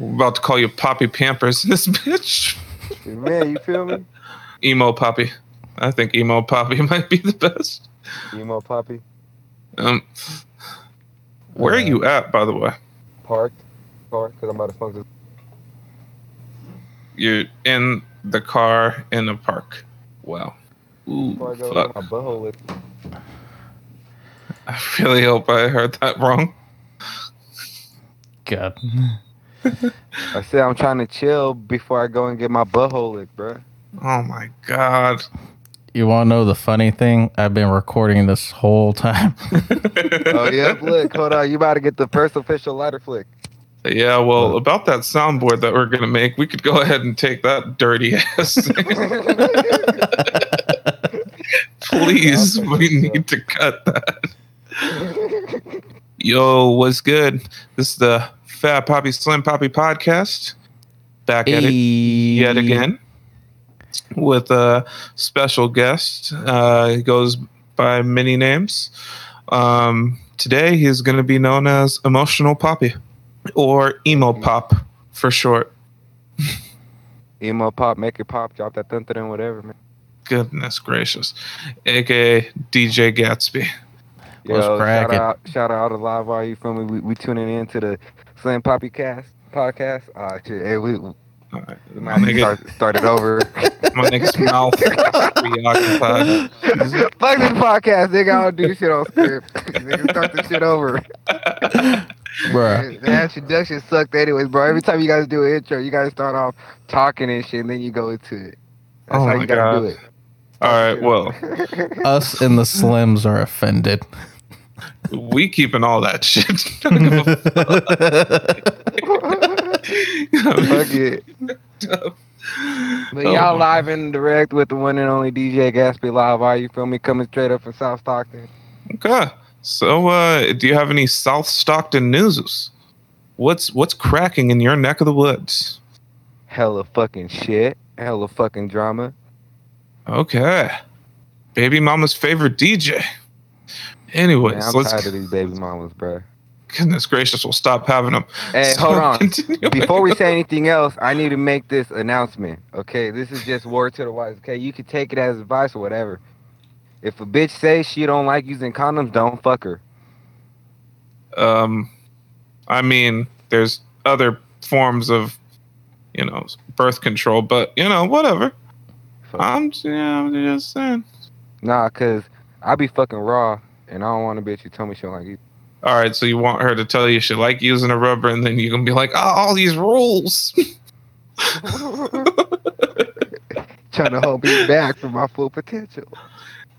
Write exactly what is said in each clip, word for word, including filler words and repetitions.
I'm about to call you Poppy Pampers, this bitch. Man, you feel me? Emo Poppy. I think Emo Poppy might be the best. Emo Poppy. Um, where uh, are you at, by the way? Parked. Parked, because I'm out of function. You're in the car in the park. Wow. Ooh, fuck. My butthole. I really hope I heard that wrong. God. I said I'm trying to chill before I go and get my butthole licked, bro. Oh my God. You want to know the funny thing? I've been recording this whole time. Oh, yeah? Look, hold on. You about to get the first official lighter flick. Yeah, well, about that soundboard that we're going to make, we could go ahead and take that dirty ass thing. Please, we need to cut that. Yo, what's good? This is the Fab Poppy, Slim Poppy podcast. Back at it yet again with a special guest. Uh, he goes by many names. Um, today, he's going to be known as Emotional Poppy. Or Emo Pop for short. Emo Pop, make it pop, drop that thun thun, whatever, man. Goodness gracious. A K A D J Gatsby. Yo, shout out, shout out to Livewire, you feel me? We, we tuning in to the Slim Poppy cast podcast. All right, shit. Hey, we, we All right. My nigga start, started over. My nigga's mouth preoccupied. Fuck this podcast, nigga. I don't do shit on script. Nigga, start this shit over. Bruh. The introduction sucked anyways, bro. Every time you guys do an intro, you guys start off talking and shit, and then you go into it. That's oh how you God. gotta do it. All right, well. Us and the Slims are offended. We keeping all that shit. Don't give a fuck. Fuck it. But y'all live and direct with the one and only D J Gatsby Live. Are you feel me? Coming straight up from South Stockton. Okay. So, uh, do you have any South Stockton news? What's what's cracking in your neck of the woods? Hella fucking shit. Hella fucking drama. Okay. Baby mama's favorite D J. Anyways, man, I'm let's tired of these baby mamas, bro. Goodness gracious, we'll stop having them. Hey, so hold on. Before we say anything else, I need to make this announcement, okay? This is just word to the wise, okay? You can take it as advice or whatever. If a bitch says she don't like using condoms, don't fuck her. Um, I mean, there's other forms of, you know, birth control, but, you know, whatever. Fuck. I'm, yeah, I'm just saying. Nah, because I be fucking raw, and I don't want a bitch who tell me she don't like you. All right, so you want her to tell you she like using a rubber, and then you're going to be like, oh, all these rules. Trying to hold me back from my full potential.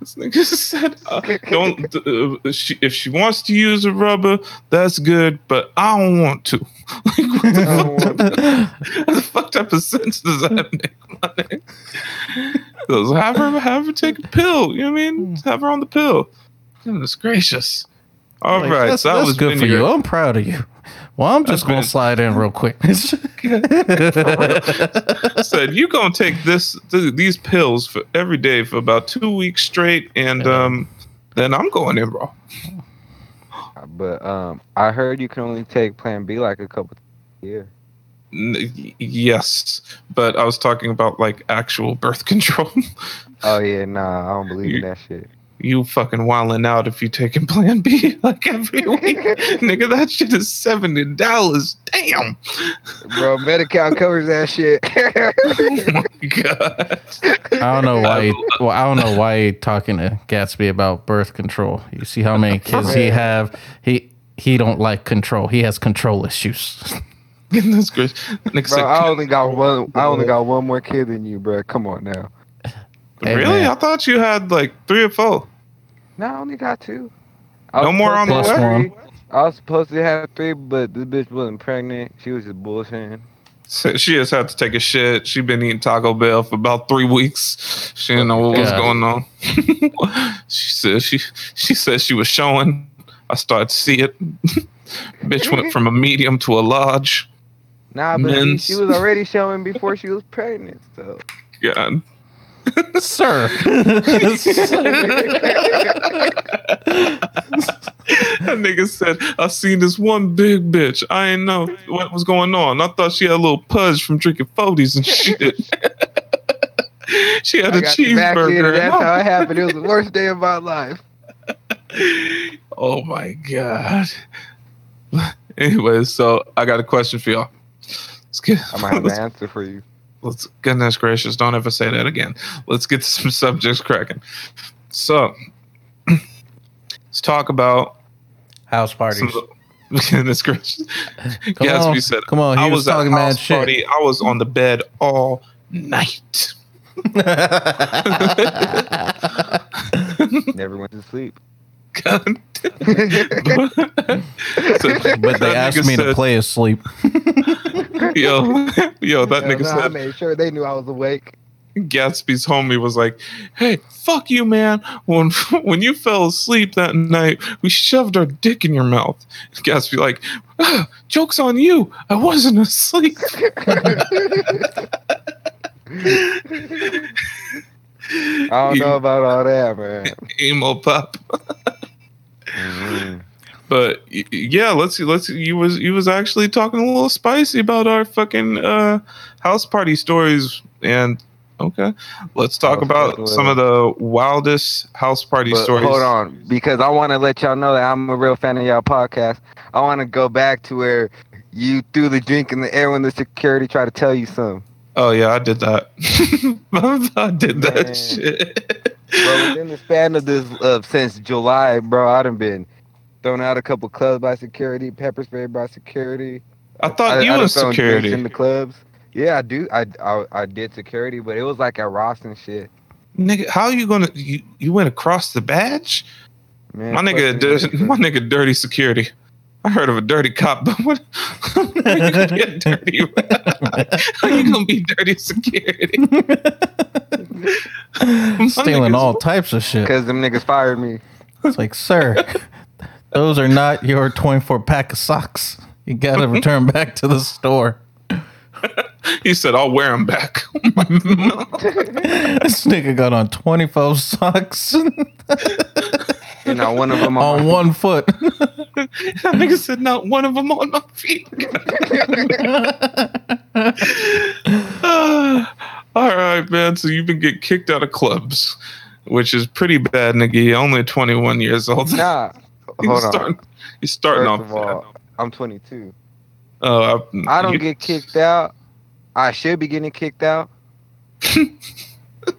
This nigga said, uh, don't, uh, she, if she wants to use a rubber, that's good, but I don't want to. Like, what the fuck up, fucked up a sentence does that make, my nigga? So have her, have her take a pill, you know what I mean? Have her on the pill. Goodness gracious. All like, right, that's, so that that's was good for your... you. I'm proud of you. Well, I'm just that's gonna been... slide in real quick. Said you gonna take this th- these pills for every day for about two weeks straight, and um, then I'm going in raw. But um, I heard you can only take Plan B like a couple a year. N- yes, but I was talking about like actual birth control. Oh yeah, nah, I don't believe you... in that shit. You fucking wilding out if you taking Plan B like every week. Nigga, that shit is seventy dollars. Damn. Bro, Medi-Cal covers that shit. Oh my God. I don't know why he, well, I don't know why he talking to Gatsby about birth control. You see how many kids he have? He he don't like control. He has control issues. Goodness gracious. Nigga, bro, I only got one I only got one more kid than you, bro. Come on now. Hey, really? Man. I thought you had like three or four. No, I only got two. No more on the way. I was supposed to have three, but this bitch wasn't pregnant. She was just bullshitting. So she just had to take a shit. She been eating Taco Bell for about three weeks. She didn't know what was going on. she said she she said she was showing. I started to see it. Bitch went from a medium to a large. Nah, but she, she was already showing before she was pregnant. So God. Sir. That nigga said, I seen this one big bitch. I ain't know what was going on. I thought she had a little pudge from drinking forties and shit. She had I a cheeseburger. That's how it happened. It was the worst day of my life. Oh my God. Anyway, so I got a question for y'all. Let's get, I might have an answer for you. Let's, goodness gracious, don't ever say that again. Let's get some subjects cracking. So, let's talk about house parties. Some, goodness gracious. Gatsby on, said, come on, he I was, was talking at house mad party. Shit. I was on the bed all night. Never went to sleep. but, so, but they asked me said, to play asleep. yo, yo, that no, nigga no, said. I made sure they knew I was awake. Gatsby's homie was like, "Hey, fuck you, man. When when you fell asleep that night, we shoved our dick in your mouth." Gatsby like, oh, "Joke's on you. I wasn't asleep." I don't know about all that, man. Emo Pop. Mm-hmm. But yeah, let's let's you was you was actually talking a little spicy about our fucking uh, house party stories, and okay, let's talk about some of the wildest house party but stories. Hold on, because I want to let y'all know that I'm a real fan of y'all podcast. I want to go back to where you threw the drink in the air when the security tried to tell you something. Oh yeah, I did that. I did that man. Shit. Bro, within the span of this uh, since July, bro, I done been thrown out a couple clubs by security, pepper spray by security. I thought I, you I, I were security in the clubs. Yeah, I do. I, I I did security, but it was like at Ross and shit. Nigga, how are you gonna? You, you went across the badge? Man, my nigga, dirty, my nigga, dirty security. I heard of a dirty cop, but what? How you gonna be a dirty? How you gonna be dirty security? Stealing niggas, all types of shit. Because them niggas fired me. It's like, sir, those are not your twenty-four pack of socks. You gotta return back to the store. He said, "I'll wear them back." This nigga got on twenty-four socks. Not one of them on, on one feet. Foot. That nigga said, "Not one of them on my feet." uh, all right, man. So you've been getting kicked out of clubs, which is pretty bad, nigga. You're only twenty-one years old. Nah, you're hold starting, on. You're starting First off. Of all, I'm twenty-two. Oh, I, I don't you, get kicked out. I should be getting kicked out.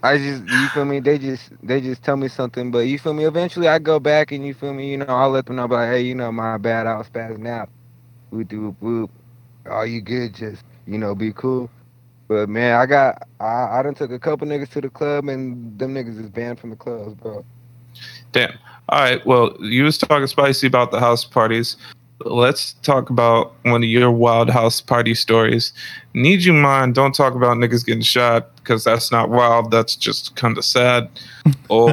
I just, you feel me? They just, they just tell me something, but you feel me? Eventually, I go back and you feel me? You know, I'll let them know, like, hey, you know, my bad, I was spazzing out. Whoop, whoop, whoop. Are you good? Just, you know, be cool. But man, I got, I, I done took a couple niggas to the club and them niggas is banned from the clubs, bro. Damn. All right. Well, you was talking spicy about the house parties. Let's talk about one of your wild house party stories. Need you mind, don't talk about niggas getting shot because that's not wild. That's just kind of sad. Or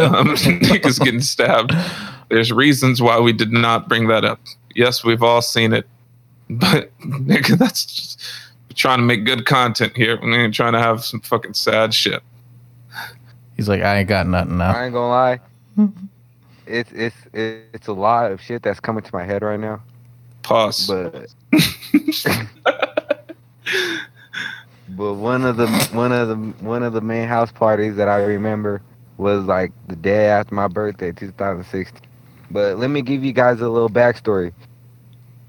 um, niggas getting stabbed. There's reasons why we did not bring that up. Yes, we've all seen it. But, nigga, that's just we're trying to make good content here. We ain't trying to have some fucking sad shit. He's like, I ain't got nothing now. I ain't gonna lie. It's it's it's a lot of shit that's coming to my head right now. Pause. But, but one of the one of the one of the main house parties that I remember was like the day after my birthday, two thousand sixteen. But let me give you guys a little backstory.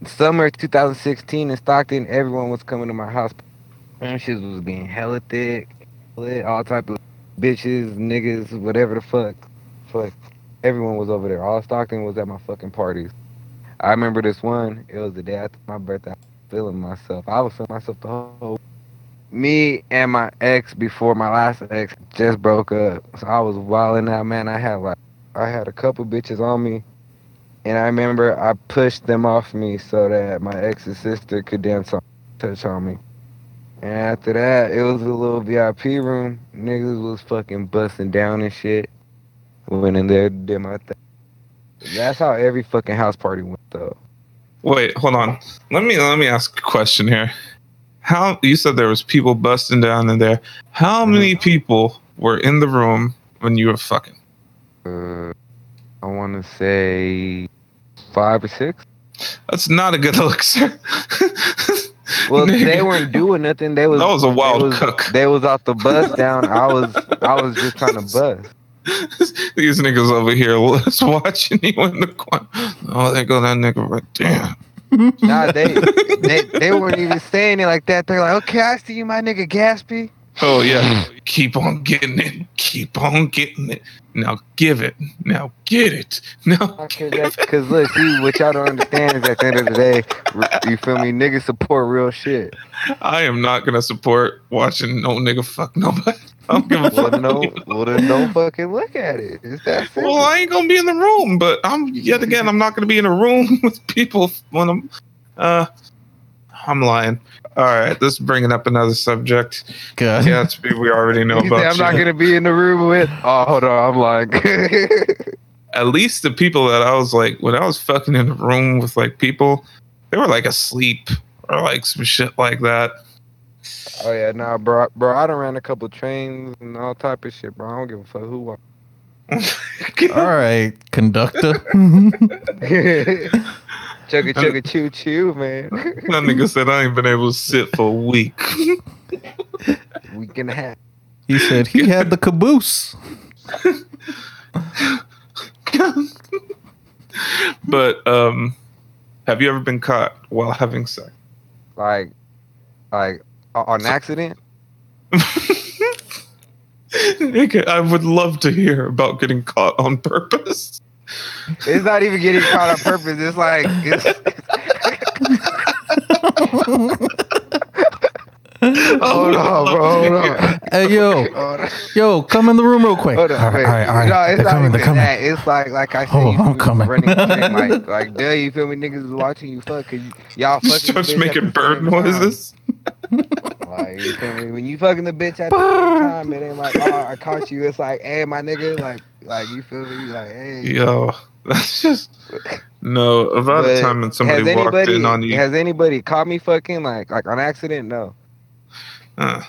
Summer two thousand sixteen in Stockton, everyone was coming to my house. And shit was being hella thick, all type of bitches, niggas, whatever the fuck, fuck. Everyone was over there. All Stockton was at my fucking parties. I remember this one. It was the day after my birthday. I was feeling myself. I was feeling myself the whole... Me and my ex before my last ex just broke up. So I was wilding out, man. I had like... I had a couple bitches on me. And I remember I pushed them off me so that my ex's sister could dance on touch on me. And after that, it was a little V I P room. Niggas was fucking busting down and shit. Went in there, did my thing. That's how every fucking house party went, though. Wait, hold on. Let me let me ask a question here. How you said there was people busting down in there? How many people were in the room when you were fucking? Uh, I want to say five or six. That's not a good look, sir. Well, they weren't doing nothing. They was that was a wild they was, cook. They was off the bus down. I was I was just trying to bust. These niggas over here was watching you in the corner. Oh, there go that nigga right there. Nah, they, they they weren't even saying it like that. They're like, okay, I see you, my nigga Gatsby. Oh yeah, keep on getting it, keep on getting it. Now give it, now get it, now. Because look, see, what y'all don't understand is at the end of the day, you feel me? Niggas support real shit. I am not gonna support watching no nigga fuck nobody. I'm gonna well, fuck no, well, then don't fucking look at it. It's that simple. Well, I ain't gonna be in the room, but I'm yet again, I'm not gonna be in a room with people when I'm. Uh, I'm lying. All right, this is bringing up another subject. God. Gatsby, we already know about. I'm you. not going to be in the room with. Oh, hold on, I'm lying. At least the people that I was like, when I was fucking in the room with like people, they were like asleep or like some shit like that. Oh yeah, nah, bro, bro, I done ran a couple trains and all type of shit, bro. I don't give a fuck who. I- all right, conductor. Chugga chugga choo choo, man. That nigga said I ain't been able to sit for a week. Week and a half. He said he had the caboose. But um, have you ever been caught while having sex? Like, like on accident? Nigga, I would love to hear about getting caught on purpose. It's not even getting caught on purpose. It's like it's, Hold on, bro. Hold on. Hey yo, on. yo, come in the room real quick. Hold on, all right, all right, all right. No, it's they're not coming, even that. It's like, like I said, oh, I'm coming. Running like, like, duh, you feel me? Niggas is watching you fuck. Cause you, y'all fucking. Starts making bird noises. Like, you feel me? When you fucking the bitch at the time, it ain't like, oh, I caught you. It's like, hey, my nigga, like, like you feel me? Like, hey. Yo, that's just no. About the time when somebody anybody, walked in on you, has anybody caught me fucking like, like on accident? No. Uh,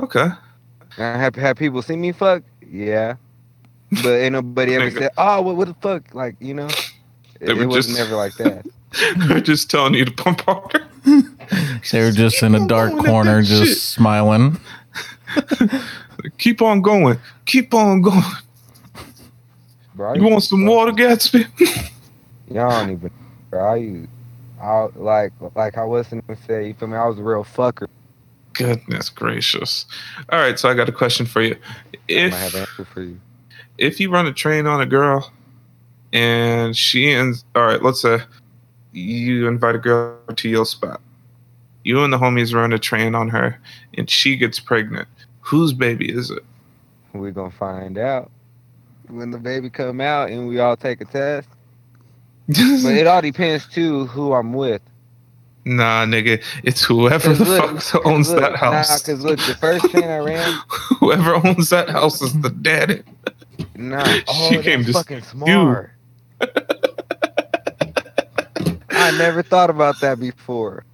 okay. Uh, have have people seen me fuck? Yeah, but ain't nobody ever said, "Oh, what, what the fuck?" Like, you know, it, it was just, never like that. They're just telling you to pump harder. They were just in a dark corner, just shit. Smiling. Keep on going. Keep on going. Bro, you want some water, Gatsby? Y'all don't even. Bro, I used, I like like I wasn't gonna say. You feel me? I was a real fucker. Goodness gracious. All right, so I got a question for you. If, I have an answer for you. If you run a train on a girl and she ends, all right, let's say you invite a girl to your spot. You and the homies run a train on her and she gets pregnant. Whose baby is it? We're going to find out when the baby come out and we all take a test. But it all depends, too, who I'm with. Nah, nigga, it's whoever the look, fuck owns look, that house. Nah, because look, the first train I ran... whoever owns that house is the daddy. Nah, oh, she came to fucking smart. I never thought about that before.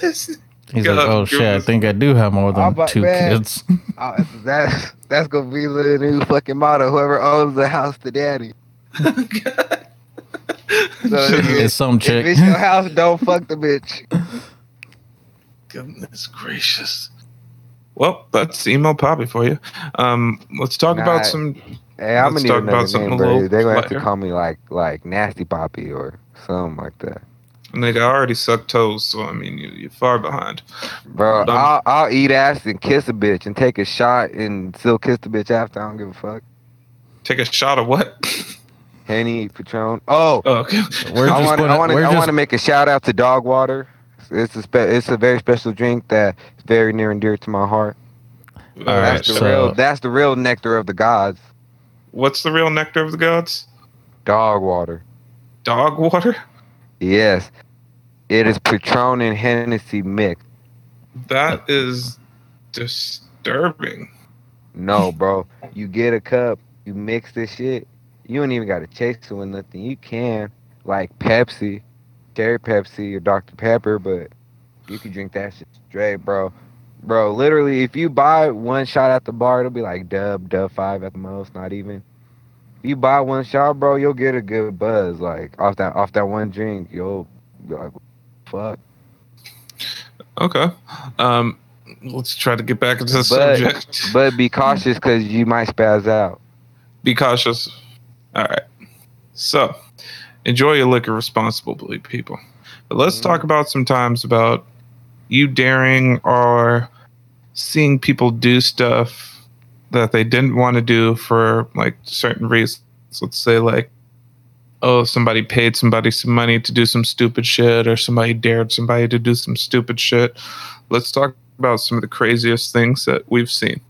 He's God, like, oh, shit, I think I do have more than about, two man, kids. uh, that's that's going to be the new fucking motto, whoever owns the house, the daddy. God. So if, it's some chick. If it's your house, don't fuck the bitch. Goodness gracious. Well, that's Emo Poppy for you. Um, let's talk nah, about some. Hey, I'm gonna talk about some name, little. They're gonna have to call me like like Nasty Poppy or something like that. Nigga, I already suck toes, so I mean you, you're far behind. Bro, I'll, I'll eat ass and kiss a bitch and take a shot and still kiss the bitch after. I don't give a fuck. Take a shot of what? Henny, Patron. Oh, oh okay. We're I want to I want to just... make a shout out to Dog Water. It's a spe- it's a very special drink that's very near and dear to my heart. All that's right, the so... real that's the real nectar of the gods. What's the real nectar of the gods? Dog water. Dog water? Yes. It is Patron and Hennessy mixed. That is disturbing. No, bro. You get a cup, you mix this shit. You don't even got to chase it with nothing. You can, like Pepsi, cherry Pepsi or Doctor Pepper, but you can drink that shit straight, bro. Bro, literally, if you buy one shot at the bar, it'll be like dub, dub five at the most, not even. If you buy one shot, bro, you'll get a good buzz, like, off that off that one drink. You'll be like, fuck. Okay. Um, let's try to get back into the but, subject. But be cautious, because you might spaz out. Be cautious. All right. So, enjoy your liquor responsibly, people. But let's mm-hmm. talk about sometimes about you daring or seeing people do stuff that they didn't want to do for, like, certain reasons. Let's say, like, oh, somebody paid somebody some money to do some stupid shit, or somebody dared somebody to do some stupid shit. Let's talk about some of the craziest things that we've seen.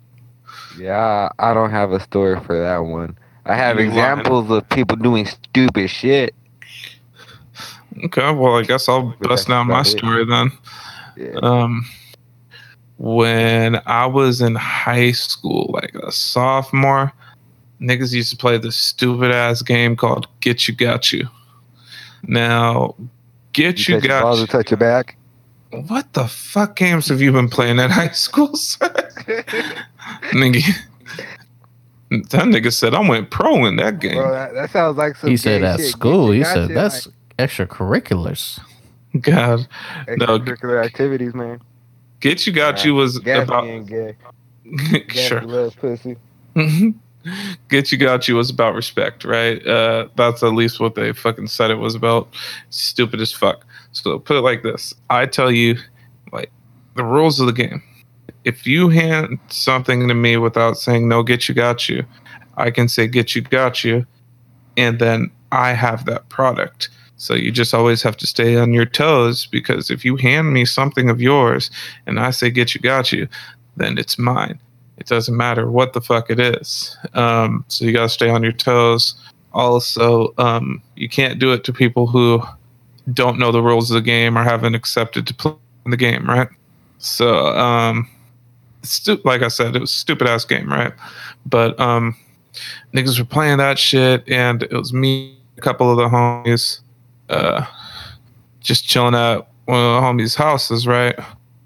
Yeah, I don't have a story for that one. I have You're examples lying. Of people doing stupid shit. Okay, well, I guess I'll bust down my story it. then. Yeah. Um, when I was in high school, like a sophomore, niggas used to play this stupid ass game called Get You Got You. Now, Get You, you Got You. Touch your back. What the fuck games have you been playing at high school, sir? Nigga, that nigga said I went pro in that game. Bro, that, that sounds like some. He said at shit. School. He said that's like extracurriculars. God, extracurricular no. activities, man. Get You Got You was Gatsby about and gay. Sure. Loves pussy. Get You Got You was about respect, right? Uh, that's at least what they fucking said it was about. Stupid as fuck. So put it like this: I tell you, like, the rules of the game. If you hand something to me without saying no, get you got you, I can say get you got you, and then I have that product. So you just always have to stay on your toes, because if you hand me something of yours and I say get you got you, then it's mine. It doesn't matter what the fuck it is. Um, so you got to stay on your toes. Also, um, you can't do it to people who don't know the rules of the game or haven't accepted to play in the game, right? So, um, stu- like I said, it was a stupid-ass game, right? But um, niggas were playing that shit, and it was me, a couple of the homies, uh, just chilling at one of the homies' houses, right?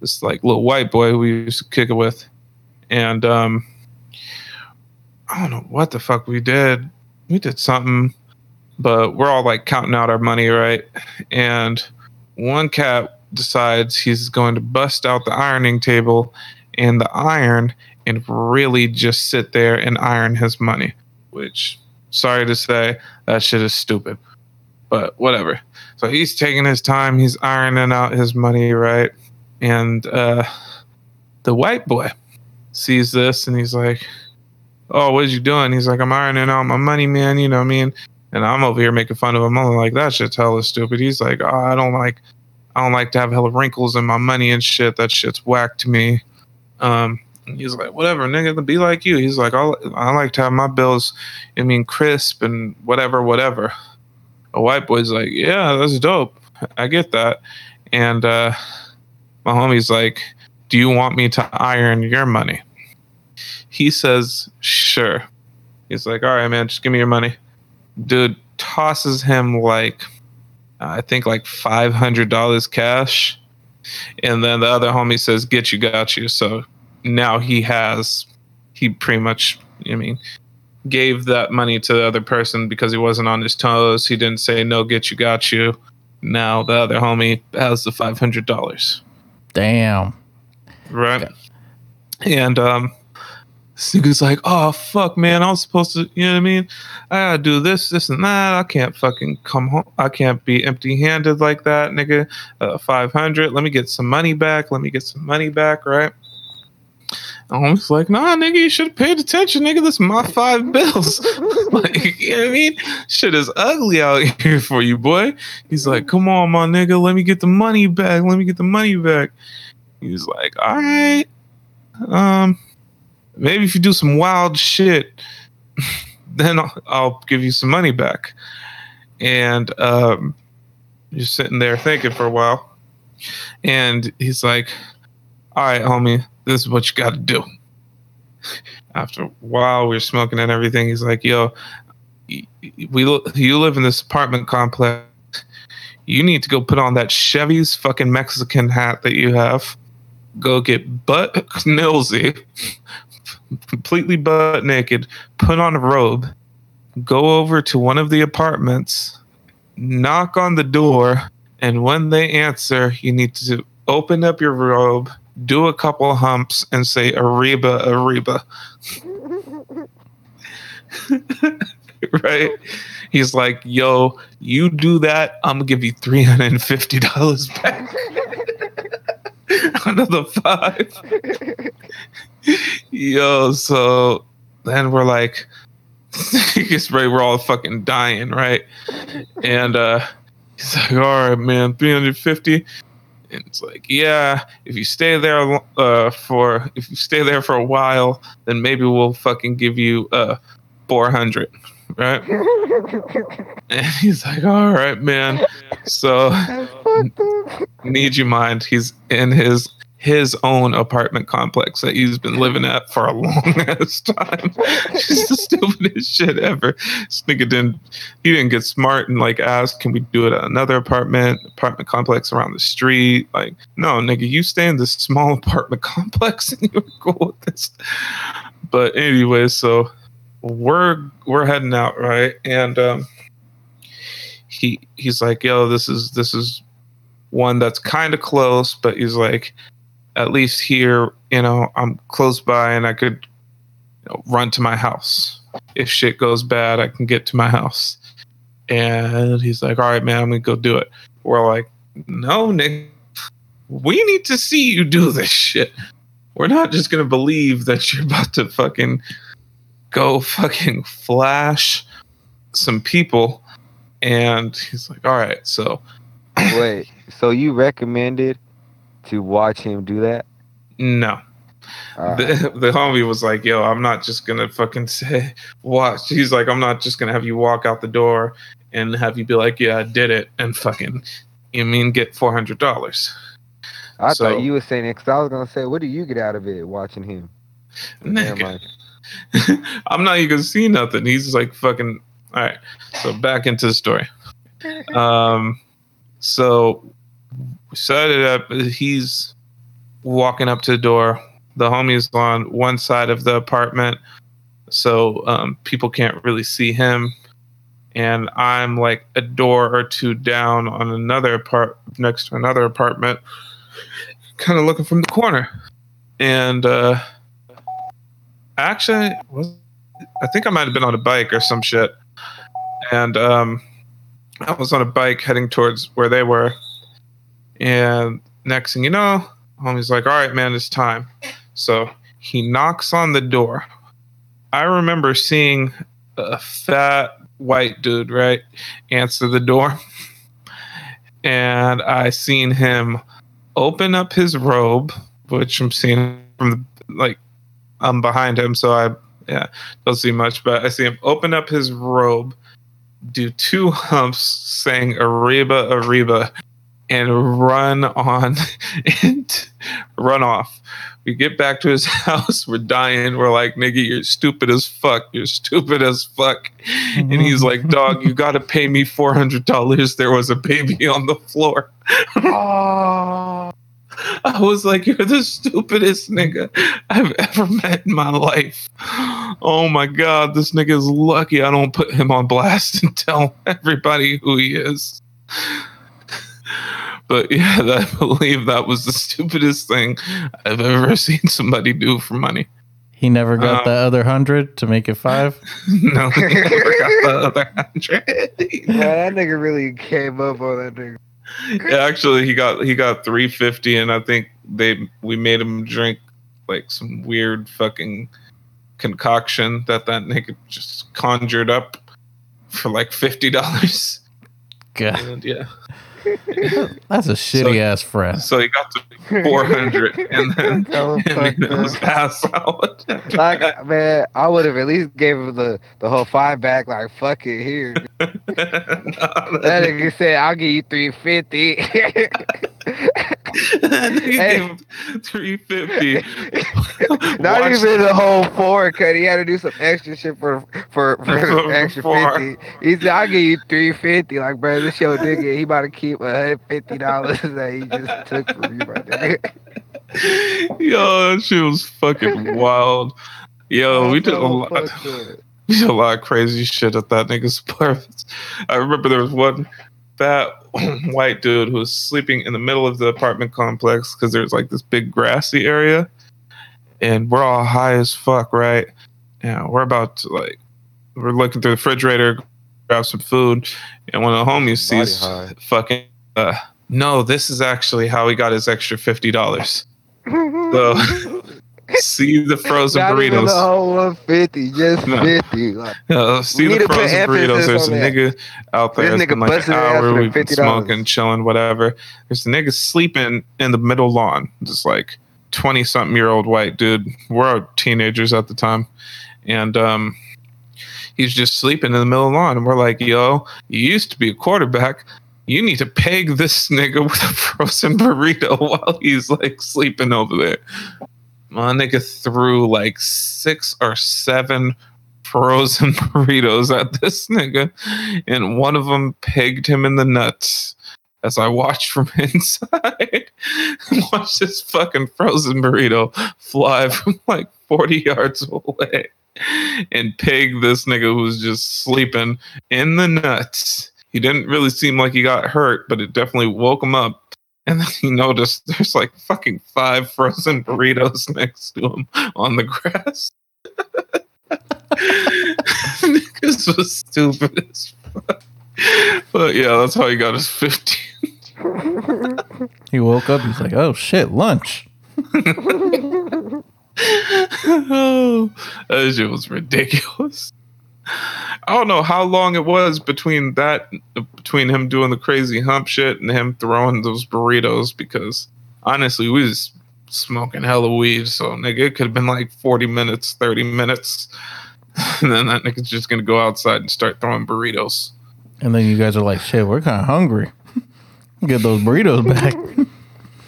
This, like, little white boy we used to kick it with. And um, I don't know what the fuck we did. We did something, but we're all, like, counting out our money, right? And one cat decides he's going to bust out the ironing table and the iron and really just sit there and iron his money, which, sorry to say, that shit is stupid. But whatever. So he's taking his time. He's ironing out his money, right? And uh, the white boy sees this and he's like, oh, what are you doing? He's like, I'm ironing out my money, man. You know what I mean? And I'm over here making fun of him. I'm like, that shit's hella stupid. He's like, oh, I don't like, I don't like to have hella wrinkles in my money and shit. That shit's whack to me. Um, he's like, whatever, nigga, be like you. He's like, I I like to have my bills, I mean, crisp and whatever, whatever. A white boy's like, yeah, that's dope. I get that. And uh, my homie's like, do you want me to iron your money? He says, sure. He's like, all right, man, just give me your money. Dude tosses him like, I think like five hundred dollars cash. And then the other homie says, get you, got you. So now he has, he pretty much, I mean, gave that money to the other person because he wasn't on his toes. He didn't say, no, get you, got you. Now the other homie has the five hundred dollars. Damn. Right. Okay. And um, this nigga's like, oh, fuck, man. I was supposed to, you know what I mean? I gotta do this, this, and that. I can't fucking come home. I can't be empty-handed like that, nigga. Uh, five hundred. Let me get some money back. Let me get some money back, right? And I was like, nah, nigga, you should have paid attention, nigga. This is my five bills. Like, you know what I mean? Shit is ugly out here for you, boy. He's like, come on, my nigga. Let me get the money back. Let me get the money back. He was like, all right, um, maybe if you do some wild shit, then I'll, I'll give you some money back. And um, you're sitting there thinking for a while. And he's like, all right, homie, this is what you got to do. After a while, we were smoking and everything. He's like, yo, we you live in this apartment complex. You need to go put on that Chevy's fucking Mexican hat that you have. go get butt millsy, completely butt naked, put on a robe, go over to one of the apartments, knock on the door, and when they answer, you need to open up your robe, do a couple humps, and say, Arriba, Arriba. Right? He's like, yo, you do that, I'm going to give you three hundred fifty dollars back. Another five. Yo, so then we're like, we're all fucking dying, right? And uh, he's like, all right, man, three hundred fifty. And it's like, yeah, if you stay there uh, for if you stay there for a while, then maybe we'll fucking give you uh, four hundred, right? And he's like, all right, man. So need you mind, he's in his his own apartment complex that he's been living at for a long ass time. Just the stupidest shit ever. This nigga didn't, he didn't get smart and like ask, can we do it at another apartment, apartment complex around the street? Like, no, nigga, you stay in this small apartment complex and you're cool with this. But anyway, so we're, we're heading out, right? And um, he he's like, yo, this is, this is one that's kind of close, but he's like, at least here, you know, I'm close by and I could, you know, run to my house. If shit goes bad, I can get to my house. And he's like, all right, man, I'm going to go do it. We're like, no, Nick, we need to see you do this shit. We're not just going to believe that you're about to fucking go fucking flash some people. And he's like, all right, so. Wait, so you recommended to watch him do that? No. Uh, the, the homie was like, yo, I'm not just going to fucking say, watch. He's like, I'm not just going to have you walk out the door and have you be like, yeah, I did it, and fucking, you mean, get four hundred dollars. I so, thought you were saying it, because I was going to say, what do you get out of it watching him? Nigga. Damn, I'm not even going to see nothing. He's just like, fucking, all right. So back into the story. Um... So we set it up. He's walking up to the door. The homie's on one side of the apartment, so um, people can't really see him. And I'm like a door or two down on another apart next to another apartment, kind of looking from the corner. And uh, actually, was, I think I might have been on a bike or some shit. And um. I was on a bike heading towards where they were. And next thing you know, homie's like, all right, man, it's time. So he knocks on the door. I remember seeing a fat white dude, right, answer the door. And I seen him open up his robe, which I'm seeing from the, like, I'm behind him. So I, yeah, don't see much, but I see him open up his robe, do two humps saying Arriba, Arriba, and run on and run off. We get back to his house. We're dying. We're like, nigga, you're stupid as fuck. You're stupid as fuck. Mm-hmm. And he's like, dog, you got to pay me four hundred dollars. There was a baby on the floor. Oh. I was like, you're the stupidest nigga I've ever met in my life. Oh my God, this nigga is lucky I don't put him on blast and tell everybody who he is. But yeah, I believe that was the stupidest thing I've ever seen somebody do for money. He never got um, the other hundred to make it five? No, he never got the other hundred. Yeah, that nigga really came up on that nigga. Actually, he got he got three fifty, and I think they we made him drink like some weird fucking concoction that that nigga just conjured up for like fifty dollars. God, yeah, that's a shitty so, ass friend. So he got to four hundred, and then it was ass out. Like, man, I would have at least gave him the the whole five back. Like, fuck it, here. No, that nigga said, I'll give you three fifty. You hey. Gave him three fifty. Not Watch even that. The whole four cut. He had to do some extra shit for for, for extra four. fifty. He said, "I'll give you three fifty." Like, bro, this your nigga. He about to keep one hundred fifty dollars that he just took from you, right there. Yo, that shit was fucking wild. Yo, That's we did so a lot. We did a lot of crazy shit at that nigga's apartment. I remember there was one fat white dude who was sleeping in the middle of the apartment complex because there's like this big grassy area, and we're all high as fuck, right? Yeah, we're about to like we're looking through the refrigerator, grab some food, and one of the homies sees fucking. Uh, no, this is actually how he got his extra fifty dollars. So. See the frozen Not burritos. The whole one fifty, just no. fifty. Like, uh, see the frozen burritos. There's a that. nigga out there. This nigga been like an hour. We've been smoking, chilling, whatever. There's a nigga sleeping in the middle lawn. Just like twenty-something-year-old white dude. We're teenagers at the time. And um, he's just sleeping in the middle lawn. And we're like, yo, you used to be a quarterback. You need to peg this nigga with a frozen burrito while he's like sleeping over there. My nigga threw like six or seven frozen burritos at this nigga, and one of them pegged him in the nuts as I watched from inside. Watch this fucking frozen burrito fly from like forty yards away and peg this nigga who was just sleeping in the nuts. He didn't really seem like he got hurt, but it definitely woke him up. And then he noticed there's like fucking five frozen burritos next to him on the grass. This was stupid as fuck. But yeah, that's how he got his fifteen. He woke up and he's like, oh shit, lunch. Oh, that shit was ridiculous. I don't know how long it was between that, between him doing the crazy hump shit and him throwing those burritos, because honestly, we was smoking hella weed, so nigga, it could have been like forty minutes, thirty minutes, and then that nigga's just gonna go outside and start throwing burritos. And then you guys are like, shit, we're kind of hungry. Get those burritos back.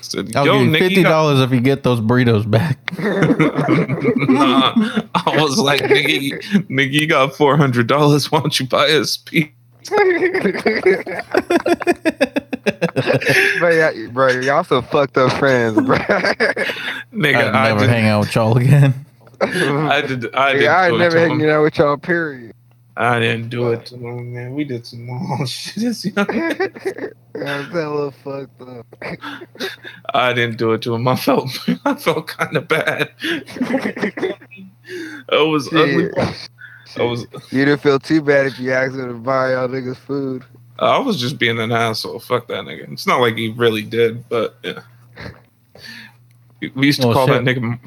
Said, I'll give you fifty dollars if you get those burritos back. Nah, I was like, nigga, nigga, you got four hundred dollars. Why don't you buy us pizza? Bro, y- bro, y'all some fucked up friends, bro. Nigga, I never hang out with y'all again. I did. I did. Yeah, I never hanging out with y'all. Period. I didn't do it to him, man. We did some wrong shit as young. That little fucked up. I didn't do it to him. I felt, I felt kind of bad. It was shit. Ugly. I was. You didn't feel too bad if you asked him to buy y'all niggas food. I was just being an asshole. Fuck that nigga. It's not like he really did, but yeah. We used to well, call shit. that nigga.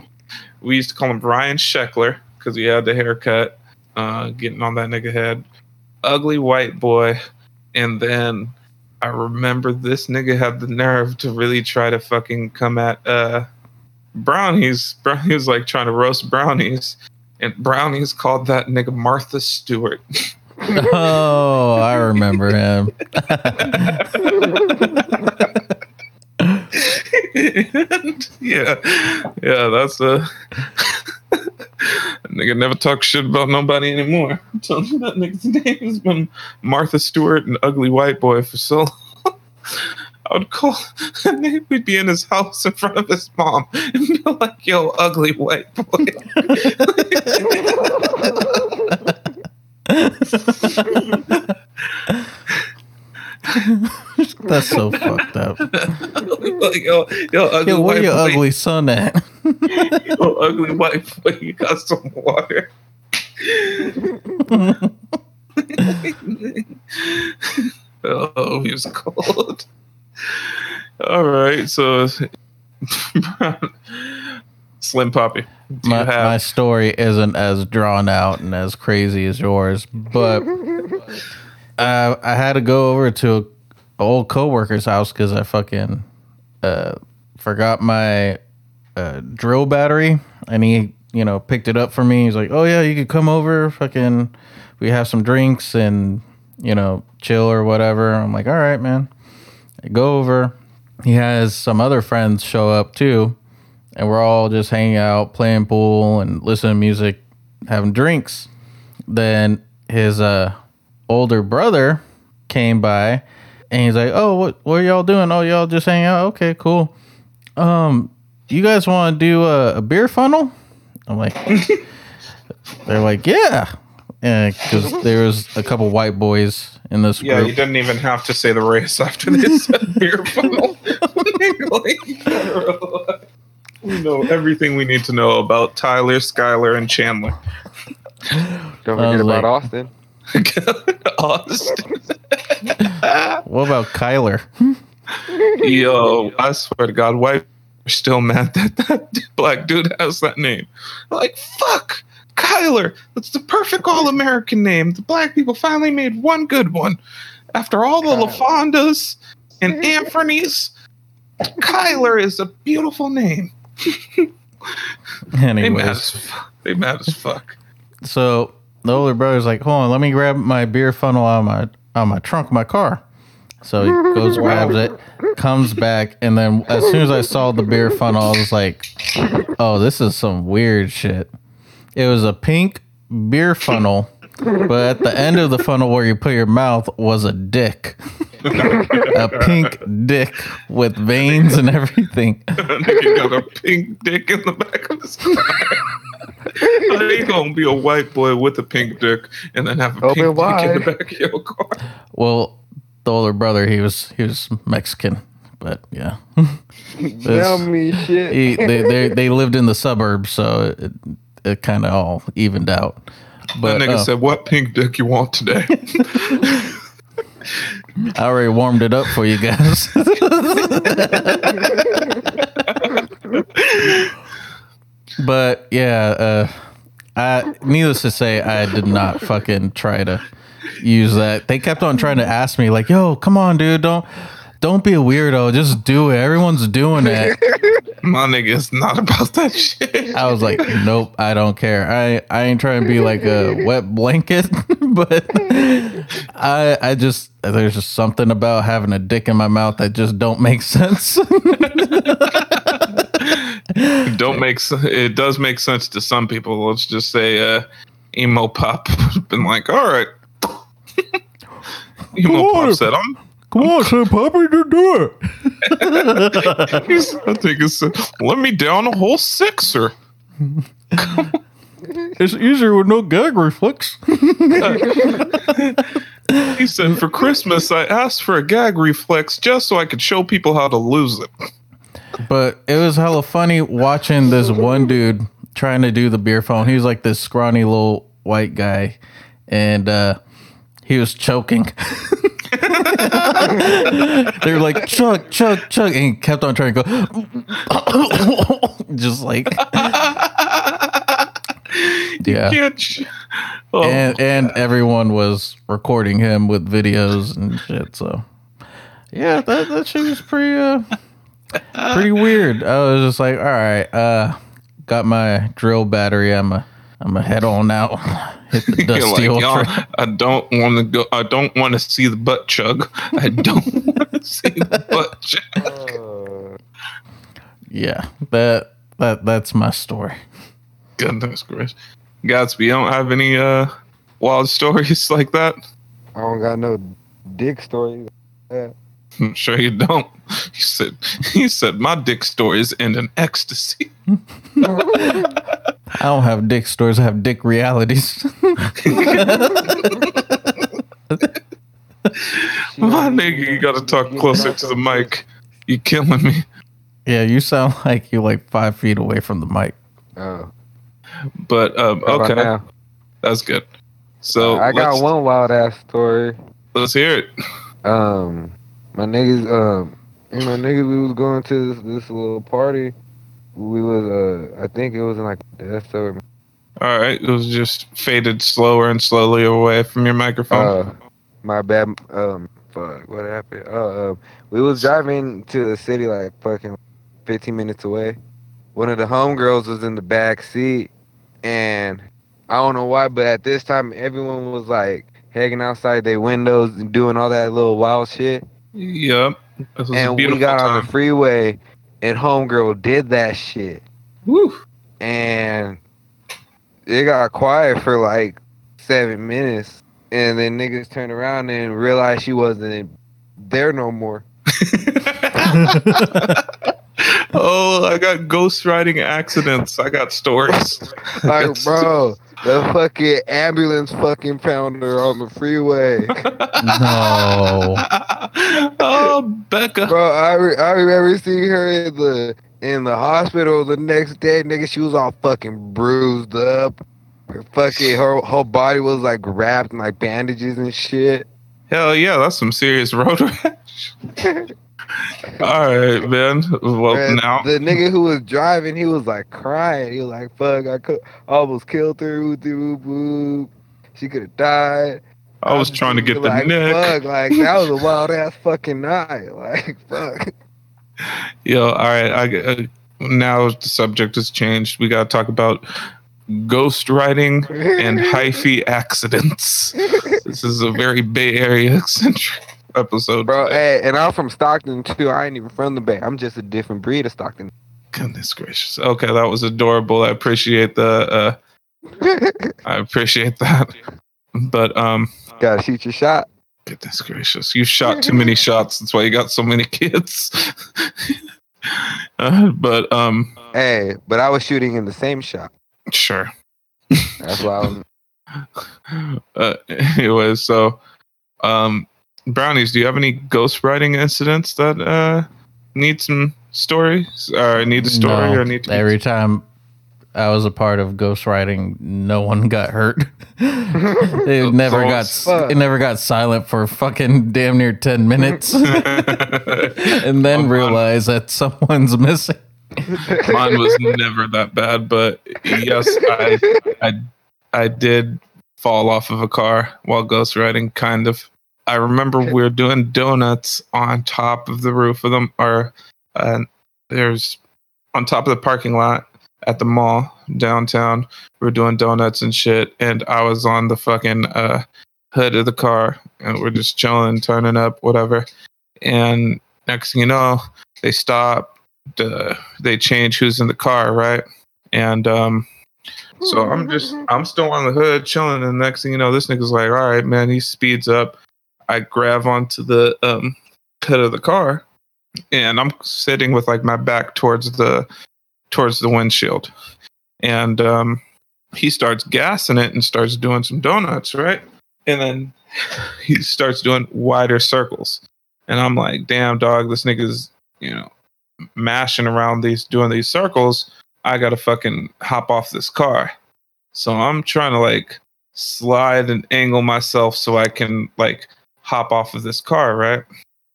We used to call him Brian Sheckler because he had the haircut. Uh, getting on that nigga head. Ugly white boy. And then I remember this nigga had the nerve to really try to fucking come at uh, brownies. Brownies was like trying to roast brownies. And brownies called that nigga Martha Stewart. Oh, I remember him. And, yeah. Yeah, that's a... Nigga never talk shit about nobody anymore. I'm telling you, that nigga's name has been Martha Stewart and Ugly White Boy for so long. I would call, we'd be in his house in front of his mom and be like, yo, Ugly White Boy. That's so fucked up. Like, yo, yo, ugly yo, where your boy. Ugly son at? Yo, ugly white boy, you got some water. Oh, he was cold. All right, so Slim Poppy. My, my story isn't as drawn out and as crazy as yours, but uh, I had to go over to a old coworker's house because I fucking uh, forgot my uh, drill battery, and he, you know, picked it up for me. He's like, "Oh yeah, you could come over. Fucking, we have some drinks and you know, chill or whatever." I'm like, "All right, man." I go over, he has some other friends show up too, and we're all just hanging out, playing pool and listening to music, having drinks. Then his uh, older brother came by, and he's like, "Oh, what, what are y'all doing? Oh, y'all just hanging out? Okay, cool. Um, you guys want to do a, a beer funnel?" I'm like, they're like, "Yeah," because yeah, there was a couple white boys in this yeah, group. You didn't even have to say the race after this beer funnel. Like, we know everything we need to know about Tyler, Skylar, and Chandler. Don't forget about like, Austin. Austin. What about Kyler? Yo, I swear to God, white are still mad that that black dude has that name. Like, fuck, Kyler. That's the perfect all-American name. The black people finally made one good one. After all the LaFondas and Anthony's, Kyler is a beautiful name. Anyways. They mad as fuck. They mad as fuck. So the older brother's like, "Hold on, let me grab my beer funnel out of my out of my trunk of my car." So he goes, grabs it, comes back, and then as soon as I saw the beer funnel, I was like, "Oh, this is some weird shit." It was a pink beer funnel, but at the end of the funnel where you put your mouth was a dick. A pink dick with veins and everything. Nigga got a pink dick in the back of his car. They gonna be a white boy with a pink dick and then have a pink dick wide. in the back of your car. Well, the older brother, he was he was Mexican, but yeah. Yummy shit. He, they, they they lived in the suburbs, so it, it kind of all evened out. But that nigga uh, said, "What pink dick you want today?" I already warmed it up for you guys. But yeah, uh, I needless to say, I did not fucking try to use that. They kept on trying to ask me, like, "Yo, come on, dude, don't don't be a weirdo. Just do it. Everyone's doing it." My nigga, it's not about that shit. I was like, "Nope, I don't care. I, I ain't trying to be like a wet blanket," but I I just there's just something about having a dick in my mouth that just don't make sense. Don't make it does make sense to some people. Let's just say uh, Emo Pop been like, "All right." Emo Pop said, "I'm." Come on, Slim Poppy, do do it." I think it's uh, let me down a whole sixer. It's easier with no gag reflex. He said, "For Christmas, I asked for a gag reflex just so I could show people how to lose it." But it was hella funny watching this one dude trying to do the beer phone. He was like this scrawny little white guy, and uh, he was choking. They were like, "Chug, chug, chug," and he kept on trying to go, just like, yeah. Oh, and and everyone was recording him with videos and shit. So yeah, that that shit was pretty uh, pretty weird. I was just like, all right, uh, got my drill battery. I'm a I'm a head on out. Hit the dusty like, old trail. I don't want to go. I don't want to see the butt chug. I don't want to see the butt chug. Yeah, that that that's my story. Goodness gracious, Gatsby, you don't have any uh, wild stories like that? I don't got no dick stories. Like I'm sure you don't. He said. He said my dick stories end in ecstasy. I don't have dick stories. I have dick realities. My nigga, you gotta talk closer to the mic. You killing me. Yeah, you sound like you're like five feet away from the mic. Oh, but um, okay, that's good. So uh, I got one wild ass story. Let's hear it. Um, my niggas, um, uh, my niggas, we was going to this, this little party. We was, uh, I think it was in like that's so. All right, it was just faded slower and slowly away from your microphone. Uh, my bad. Um, fuck, what happened? Uh, uh, we was driving to the city like fucking fifteen minutes away. One of the homegirls was in the back seat, and I don't know why, but at this time everyone was like hanging outside their windows and doing all that little wild shit. Yep. This was and we got time. on the freeway, and homegirl did that shit. Woo. And it got quiet for like seven minutes, and then niggas turned around and realized she wasn't there no more. Oh, I got ghost riding accidents. I got stories. Like, got bro, the fucking ambulance fucking found her on the freeway. No. Oh, Becca. Bro, I, re- I remember seeing her in the in the hospital the next day. Nigga, she was all fucking bruised up. Her fucking her whole body was like wrapped in like bandages and shit. Hell yeah, that's some serious road rash. All right, man. Well, and now the nigga who was driving, he was like crying. He was like, "Fuck, I co- almost killed her. Ooh, she could have died. I was um, trying to get the like, neck. Fuck, like that was a wild ass fucking night. Like fuck." Yo, all right. I uh, now the subject has changed. We gotta talk about ghostwriting and hyphy accidents. This is a very Bay Area centric episode, bro. Hey, and I'm from Stockton too. I ain't even from the Bay. I'm just a different breed of Stockton. Goodness gracious. Okay, that was adorable. I appreciate the. Uh, I appreciate that. But um, gotta shoot your shot. Goodness gracious, you shot too many shots. That's why you got so many kids. uh, but um, hey, but I was shooting in the same shot. Sure. That's why. I'm... Uh, anyways, so um. Brownies, do you have any ghostwriting incidents that uh, need some stories? Or need a story? No, or need to every time I was a part of ghostwriting, no one got hurt. It never got fuck. It never got silent for fucking damn near ten minutes, and then oh, realized that someone's missing. Mine was never that bad, but yes, I I, I did fall off of a car while ghostwriting, kind of. I remember we were doing donuts on top of the roof of them, or uh, there's on top of the parking lot at the mall downtown. We were doing donuts and shit, and I was on the fucking uh, hood of the car, and we're just chilling, turning up, whatever. And next thing you know, they stop, uh, they change who's in the car, right? And um, so I'm just, I'm still on the hood chilling, and next thing you know, this nigga's like, all right, man, he speeds up. I grab onto the um, hood of the car, and I'm sitting with like my back towards the towards the windshield, and um, he starts gassing it and starts doing some donuts, right? And then he starts doing wider circles, and I'm like, "Damn, dog, this nigga's you know mashing around these doing these circles. I gotta fucking hop off this car." So I'm trying to like slide and angle myself so I can like. Hop off of this car, right?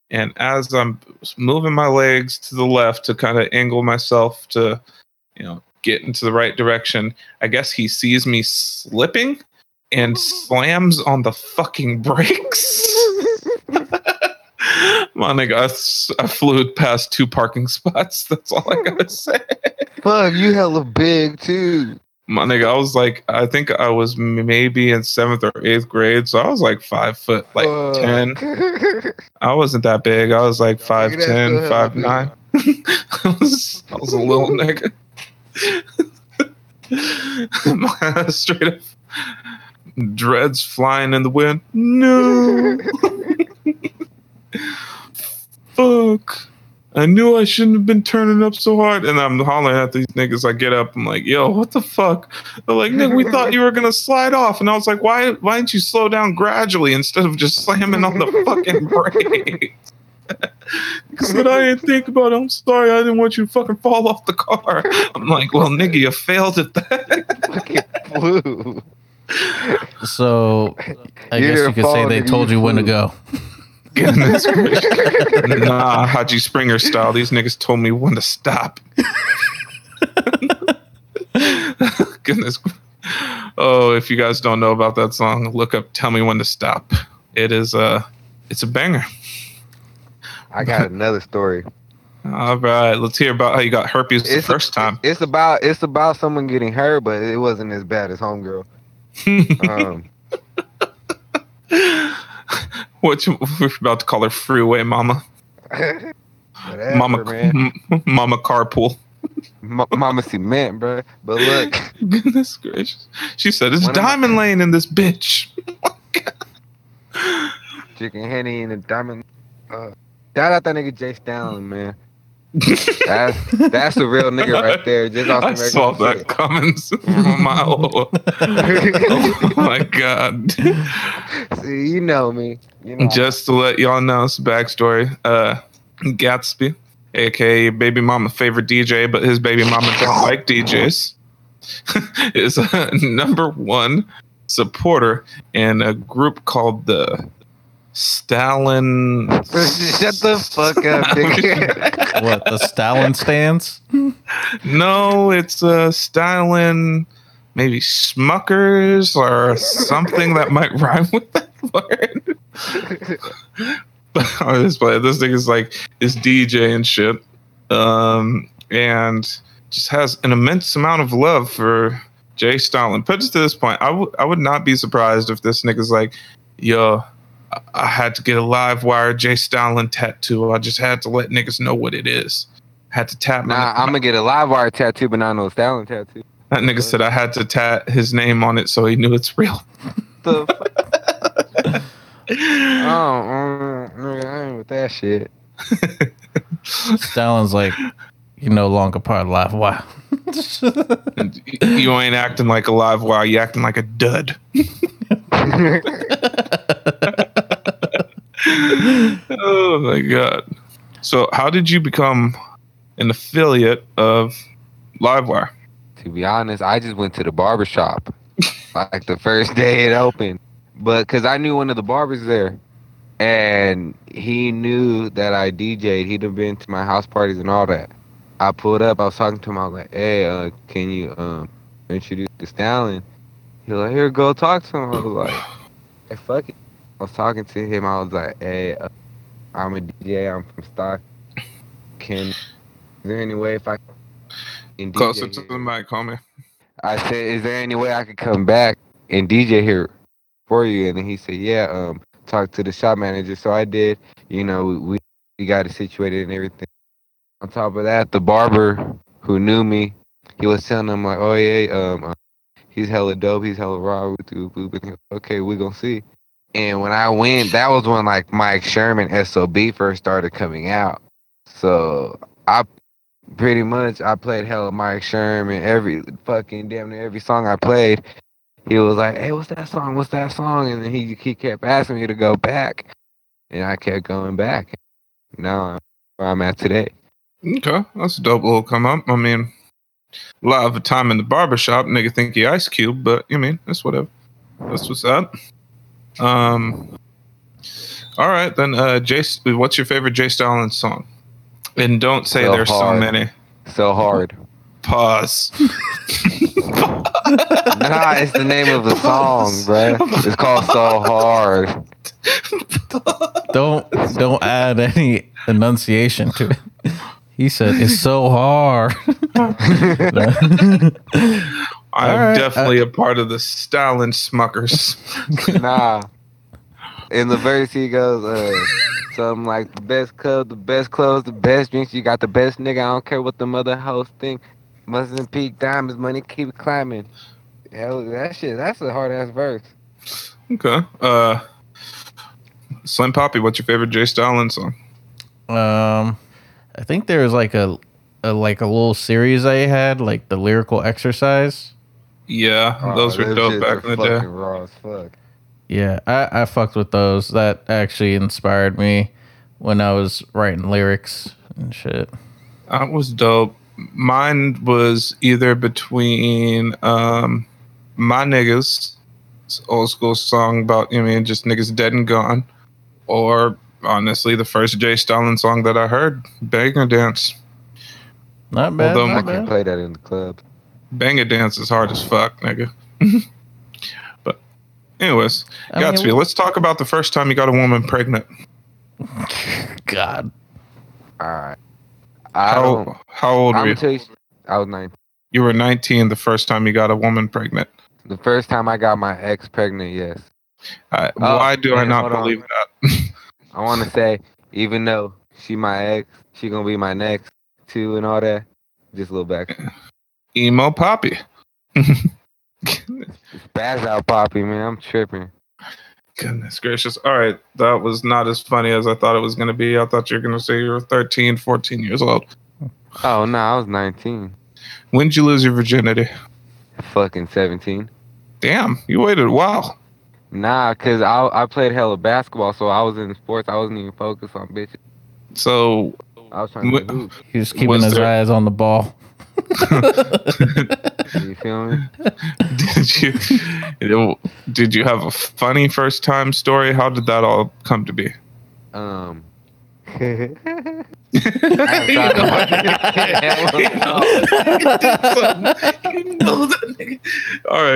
And as I'm moving my legs to the left to kind of angle myself to, you know, get into the right direction, I guess he sees me slipping and slams on the fucking brakes. My nigga, I, I flew past two parking spots. That's all I gotta say. Fuck, you hella big too. My nigga, I was like, I think I was maybe in seventh or eighth grade, so I was like five foot, like uh, ten. I wasn't that big. I was like five ten, five nine. I was, I was a little nigga. My straight up dreads flying in the wind. No, fuck. I knew I shouldn't have been turning up so hard. And I'm hollering at these niggas. I get up. I'm like, yo, what the fuck? They're like, nigga, we thought you were going to slide off. And I was like, why why didn't you slow down gradually instead of just slamming on the fucking brakes? Because I didn't think about it. I'm sorry. I didn't want you to fucking fall off the car. I'm like, well, nigga, you failed at that. Fucking blue. So I You're guess you could say they told you blue. When to go. Nah, Haji Springer style. These niggas told me when to stop. Goodness. Oh, if you guys don't know about that song, look up "Tell Me When to Stop." It is a, it's a banger. I got another story. All right, let's hear about how you got herpes it's the first a, time. It's about it's about someone getting hurt, but it wasn't as bad as homegirl. Um. What we're about to call her freeway mama. Whatever, mama, man. M- mama carpool. M- mama cement, bro. But look. Goodness gracious. She said, it's when Diamond I'm- Lane in this bitch. Chicken Henny and the Diamond. Uh, shout out that nigga Jay Stalin, man. that's that's a real nigga right there. Just off the I saw that shit. Coming from a mile Oh my god. See, you know me. You know. Just to let y'all know, it's a backstory. Uh, Gatsby, aka baby mama favorite D J, but his baby mama don't like D Js, is a number one supporter in a group called the Stalin. Shut the fuck up, nigga. What, the Stalin stands? No, it's uh, Stalin, maybe Smuckers or something that might rhyme with that word. But on this play, this thing is like, it's D J and shit. Um, and just has an immense amount of love for Jay Stalin. But just to this point, I, w- I would not be surprised if this nigga's like, yo, I had to get a Livewire Jay Stalin tattoo. I just had to let niggas know what it is. Had to tap my. Nah, I'm gonna get a Livewire tattoo, but not no Stalin tattoo. That nigga said I had to tat his name on it so he knew it's real. The fuck? Oh, mm, I ain't with that shit. Stalin's like, you're no longer part of Livewire. You ain't acting like a Livewire. You acting like a dud. Oh my god. So how did you become an affiliate of Livewire? To be honest, I just went to the barbershop like the first day it opened, but because I knew one of the barbers there and he knew that I D J'd. He'd have been to my house parties and all that. I pulled up, I was talking to him, I was like, hey, uh, can you um, introduce this Stalin? He was like, here, go talk to him. I was like, hey, fuck it. I was talking to him. I was like, hey, uh, I'm a D J. I'm from Stockton. Can, is there any way if I can D J Closer here? To the mic, homie. I said, is there any way I could come back and D J here for you? And then he said, yeah, um, talk to the shop manager. So I did. You know, we, we got it situated and everything. On top of that, the barber who knew me, he was telling him, like, oh, yeah, um, uh, he's hella dope. He's hella raw. Okay, we're going to see. And when I went, that was when like Mike Sherman S O B first started coming out. So I pretty much I played hella Mike Sherman every fucking damn near every song I played. He was like, "Hey, what's that song? What's that song?" And then he he kept asking me to go back, and I kept going back. Now where I'm at today. Okay, that's a dope little come up. I mean, a lot of the time in the barbershop, nigga think he Ice Cube, but you mean that's whatever. That's what's up. Um. All right, then. Uh, Jace, what's your favorite Jay Stalin song? And don't say so there's hard. So many. So hard. Pause. Nah, it's the name of the Pause. Song, bro. It's called So Hard. Don't don't add any enunciation to it. He said it's so hard. I'm right, definitely I, a part of the Stalin Smuckers. Nah. In the verse, he goes, uh, something like, the best club, the best clothes, the best drinks. You got the best nigga. I don't care what the mother hoes think. Mustn't peak diamonds. Money keep climbing. Hell, that shit, that's a hard-ass verse. Okay. Uh, Slim Poppy, what's your favorite Jay Stalin song? Um, I think there was like a, a, like a little series I had, like the Lyrical Exercise. Yeah, oh, those were dope back in the day. Raw as fuck. Yeah, I, I fucked with those. That actually inspired me when I was writing lyrics and shit. That was dope. Mine was either between um, My Niggas, it's an old school song about, I mean, just niggas dead and gone, or honestly, the first Jay Stalin song that I heard, Banger Dance. Not bad. Although not I can bad. Play that in the club. Banger Dance is hard as fuck, nigga. But anyways, I Gatsby, mean, let's talk about the first time you got a woman pregnant. God. All right. I how, how old I'm were you? you? I was nineteen. You were nineteen the first time you got a woman pregnant. The first time I got my ex pregnant, yes. Right, oh, why do man, I not believe on. That? I want to say, even though she my ex, she gonna be my next, too, and all that. Just a little back. Emo Poppy. Spaz out Poppy, man. I'm tripping. Goodness gracious. All right. That was not as funny as I thought it was going to be. I thought you were going to say you were thirteen, fourteen years old. Oh, no. I was nineteen. When did you lose your virginity? Fucking seventeen. Damn. You waited a while. Nah, because I, I played hella basketball, so I was in sports. I wasn't even focused on bitches. So... I was trying to w- He was keeping was his there- eyes on the ball. You feel me? Did you did you have a funny first time story? How did that all come to be? Um, all right,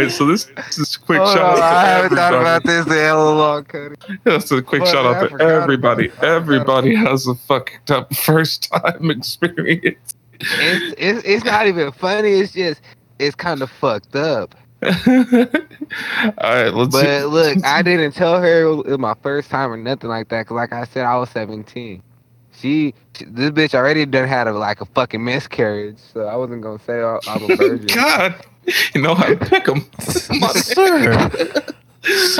so this, this is a quick oh, shout no, out. I haven't thought about this the hell along, Cody. That's a quick but shout I out to everybody. Everybody has a fucked up first time experience. It's, it's it's not even funny. It's just it's kind of fucked up. All right, let's. But see. Look, I didn't tell her it was my first time or nothing like that. Cause like I said, I was seventeen. She, she this bitch already done had a, like a fucking miscarriage, so I wasn't gonna say I, I'm a virgin. God, you know how to pick them, sir. Sir.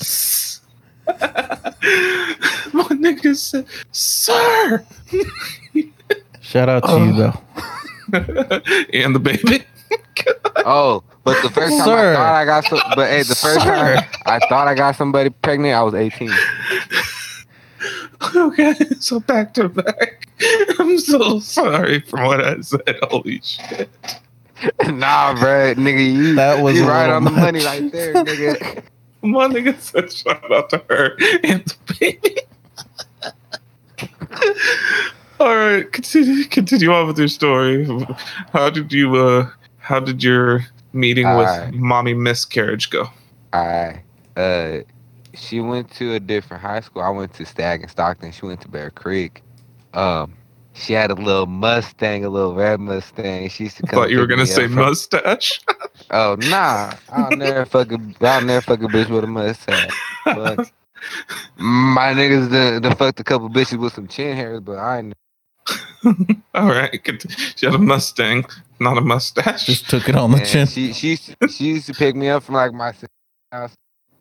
Sir. My nigga said, sir. Shout out to oh. you, though. And the baby. Oh, but the first time sir. I thought I got some, but hey, the first sir. time I thought I got somebody pregnant, I was eighteen. Okay, so back to back. I'm so sorry for what I said. Holy shit. Nah, bro, nigga, you, that was you right on much. The money right there, nigga. My nigga said shout out to her and the baby. All right, continue continue on with your story. How did you uh how did your meeting All with right. mommy miscarriage go? All right. Uh she went to a different high school. I went to Stag and Stockton, she went to Bear Creek. Um she had a little Mustang, a little red Mustang. She used to come I thought you were gonna say from... mustache. Oh nah, I'll never fuck a I'll never fuck a bitch with a mustache. But my niggas done, done fucked a couple bitches with some chin hairs, but I ain't. All right, she had a Mustang, not a mustache. Just took it on the and chin. She she she used to pick me up from like my house,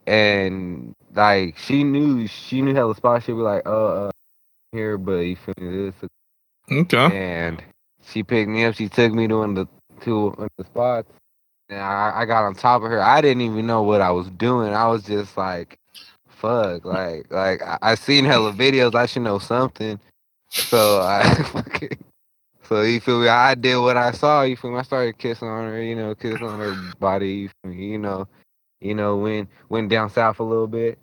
and like she knew she knew how the spot. She would be like, oh, uh, here, but you feel me? This okay. And she picked me up. She took me to one of the to one of the spots. And I, I got on top of her. I didn't even know what I was doing. I was just like, fuck. Like, like I, I seen hella videos. I should know something. So I So you feel me? I did what I saw. You feel me? I started kissing on her, you know, kissing on her body. You feel me? You know, you know, went, went down south a little bit.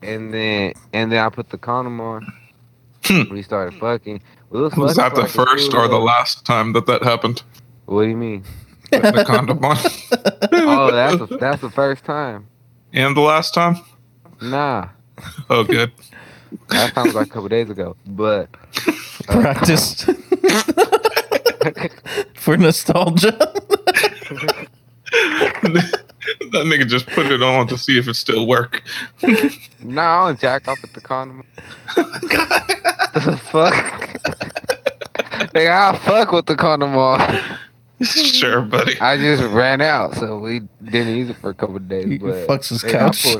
And then and then I put the condom on. We started fucking. We was, was fucking that the first or the last time that that happened? What do you mean? The condom on. Oh, that's a, that's the first time. And the last time? Nah. Oh, good. That sounds like a couple days ago, but uh, practice for nostalgia. That nigga just put it on to see if it still work. Nah, I don't jack off at the condom. The fuck? Like, I'll fuck with the condom on. Sure, buddy. I just ran out, so we didn't use it for a couple of days. But fucks his couch. I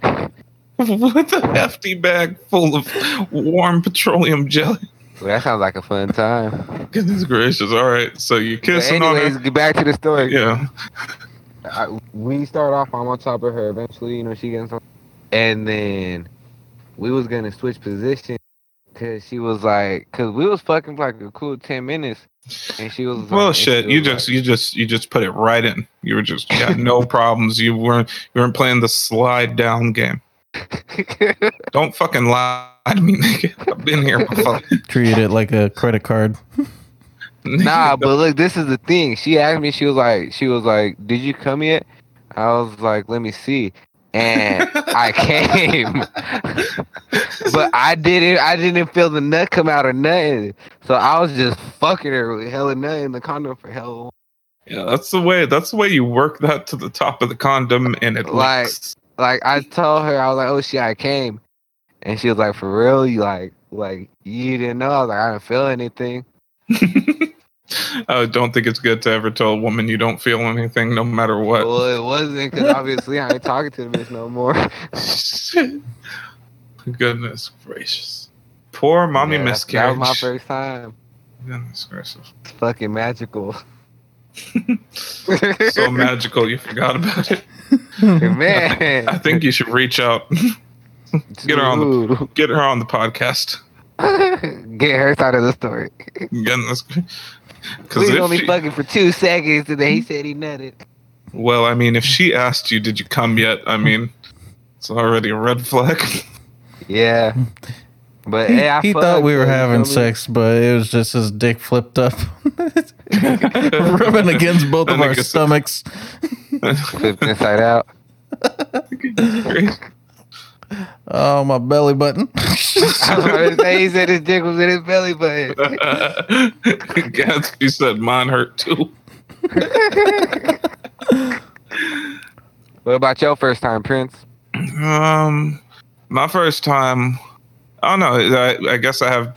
pulled out. With a hefty bag full of warm petroleum jelly. Well, that sounds like a fun time. Goodness gracious! All right, so you kissing on her. Anyways, get back to the story. Yeah. I, we start off. I'm on top of her. Eventually, you know, she gets on, and then we was gonna switch positions. Cause she was like, cause we was fucking for like a cool ten minutes, and she was. Well, like, shit, you just, like, you just, you just put it right in. You were just, you had no problems. You weren't, you weren't playing the slide down game. Don't fucking lie to me, nigga. I've been here before. Treat it like a credit card. Nah, but look, this is the thing. She asked me. She was like, she was like, did you come yet? I was like, let me see. And I came, but I didn't. I didn't feel the nut come out or nothing. So I was just fucking her with hella nut in the condom for hell. Yeah, that's the way. That's the way you work that to the top of the condom, and it like, looks. Like I told her, I was like, "Oh shit, I came," and she was like, "For real? You like, like you didn't know?" I was like, "I didn't feel anything." I don't think it's good to ever tell a woman you don't feel anything, no matter what. Well, it wasn't, because obviously I ain't talking to the bitch no more. Shit. Goodness gracious. Poor mommy yeah, miscarriage. That was my first time. Goodness gracious. It's fucking magical. So magical, you forgot about it. Man. I, I think you should reach out. Get her on the, get her on the podcast. Get her side of the story. Goodness gracious. We was only she, fucking for two seconds, and then he said he nutted. Well, I mean, if she asked you, "Did you come yet?" I mean, it's already a red flag. Yeah, but he, hey, I he thought we were having sex, but it was just his dick flipped up, rubbing against both of our stomachs, flipped inside out. Oh, my belly button. I was going to say, he said his dick was in his belly button. uh, Gatsby said mine hurt too. What about your first time, Prince? Um, my first time, I don't know. I, I guess I have,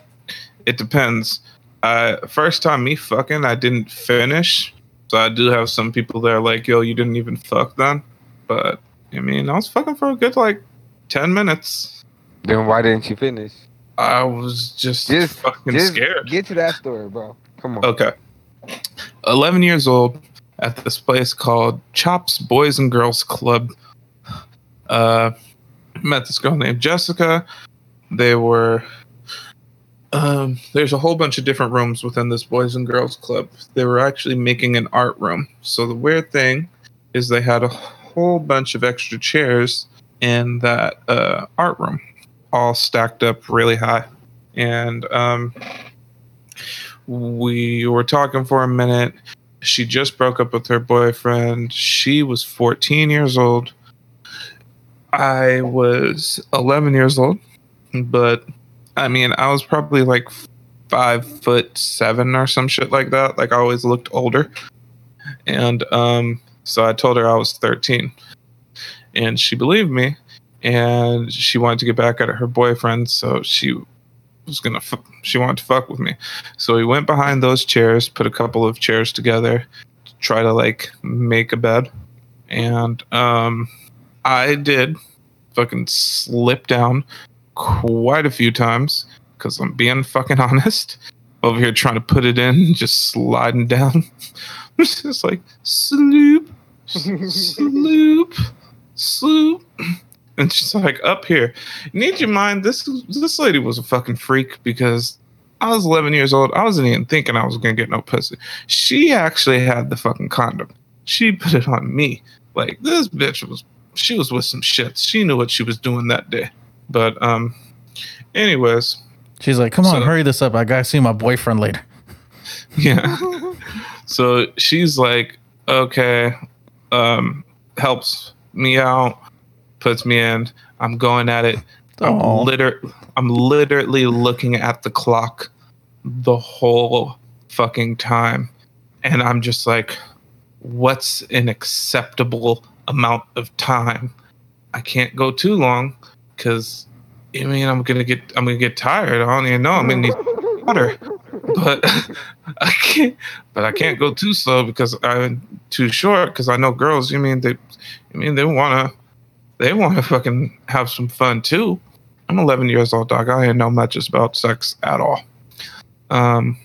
it depends. Uh, first time me fucking, I didn't finish. So I do have some people that are like, yo, you didn't even fuck then. But, I mean, I was fucking for a good, like, ten minutes. Then why didn't you finish? I was just, just fucking just scared. Get to that story, bro. Come on. Okay. eleven years old at this place called Chops Boys and Girls Club. Uh, met this girl named Jessica. They were... Um, there's a whole bunch of different rooms within this Boys and Girls Club. They were actually making an art room. So the weird thing is they had a whole bunch of extra chairs in that uh, art room, all stacked up really high. And um, we were talking for a minute. She just broke up with her boyfriend. She was fourteen years old. I was eleven years old. But, I mean, I was probably like five foot seven or some shit like that. Like, I always looked older. And um, so I told her I was thirteen. And she believed me, and she wanted to get back at her boyfriend, so she was gonna. F- she wanted to fuck with me, so we went behind those chairs, put a couple of chairs together, to try to like make a bed, and um, I did fucking slip down quite a few times because I'm being fucking honest over here trying to put it in, just sliding down, just like sloop, sloop. Sloop, and she's like, up here. Need your mind, this this lady was a fucking freak, because I was eleven years old. I wasn't even thinking I was gonna get no pussy. She actually had the fucking condom. She put it on me. Like, this bitch was, she was with some shit. She knew what she was doing that day. But um, anyways, she's like, come on, so, hurry this up. I gotta see my boyfriend later. Yeah. So she's like, okay, um, helps me out, puts me in. I'm going at it. I'm, liter- I'm literally looking at the clock the whole fucking time. And I'm just like, what's an acceptable amount of time? I can't go too long because, I mean, I'm going to get I'm going to get tired. I don't even know. I'm going to need water. But I can't. But I can't go too slow because I'm too short. Because I know girls. You mean they? I mean they wanna. They wanna fucking have some fun too. I'm eleven years old, dog. I ain't know much about sex at all. Um,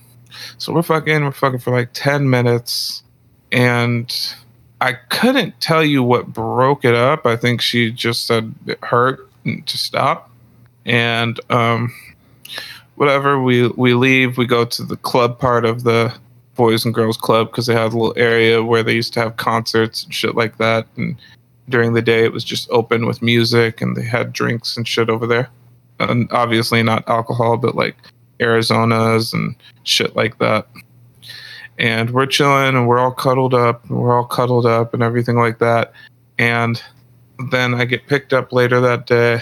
so we're fucking. We're fucking for like ten minutes, and I couldn't tell you what broke it up. I think she just said it hurt to stop, and um. Whatever, we, we leave, we go to the club part of the Boys and Girls Club because they had a little area where they used to have concerts and shit like that. And during the day, it was just open with music and they had drinks and shit over there. And obviously not alcohol, but like Arizonas and shit like that. And we're chilling and we're all cuddled up and we're all cuddled up and everything like that. And then I get picked up later that day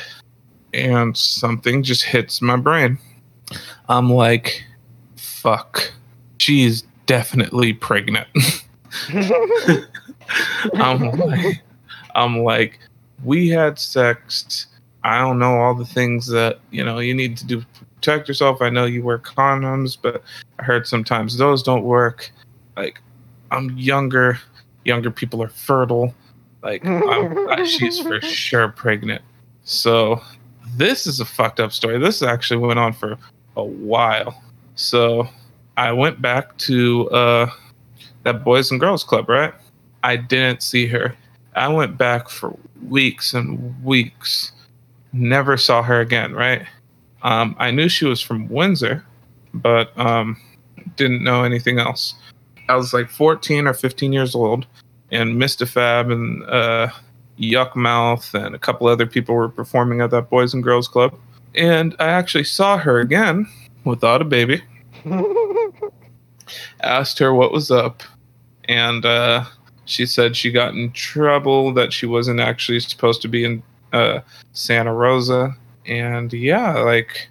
and something just hits my brain. I'm like, fuck, she's definitely pregnant. I'm like, I'm like, we had sex. I don't know all the things that, you know, you need to do to protect yourself. I know you wear condoms, but I heard sometimes those don't work. Like, I'm younger. Younger people are fertile. Like, I'm, I, she's for sure pregnant. So this is a fucked up story. This actually went on for a while. So I went back to uh, that Boys and Girls Club, right? I didn't see her. I went back for weeks and weeks. Never saw her again, right? Um, I knew she was from Windsor, but um, didn't know anything else. I was like fourteen or fifteen years old, and Mister Fab and uh, Yuck Mouth and a couple other people were performing at that Boys and Girls Club. And I actually saw her again without a baby. Asked her what was up, and uh, she said she got in trouble, that she wasn't actually supposed to be in uh, Santa Rosa. And yeah, like,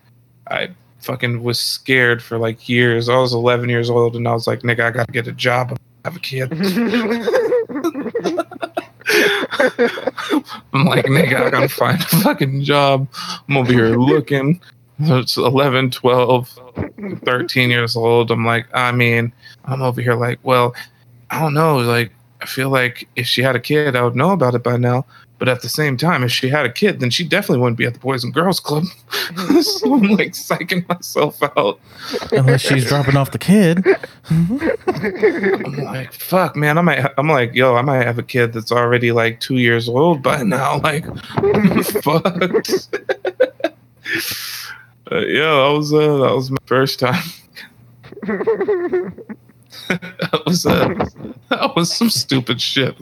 I fucking was scared for like years. I was eleven years old, and I was like, nigga, I gotta get a job, have a kid. I'm like, nigga, I gotta find a fucking job. I'm over here looking. So it's eleven, twelve, thirteen years old. I'm like, I mean, I'm over here like, well, I don't know. Like, I feel like if she had a kid, I would know about it by now. But at the same time, if she had a kid, then she definitely wouldn't be at the Boys and Girls Club. So I'm like psyching myself out. Unless she's dropping off the kid. I'm like, fuck, man. I might. I'm like, yo, I might have a kid that's already like two years old by now. Like, fucked. Uh, yeah, that was uh, that was my first time. that was uh, that was some stupid shit.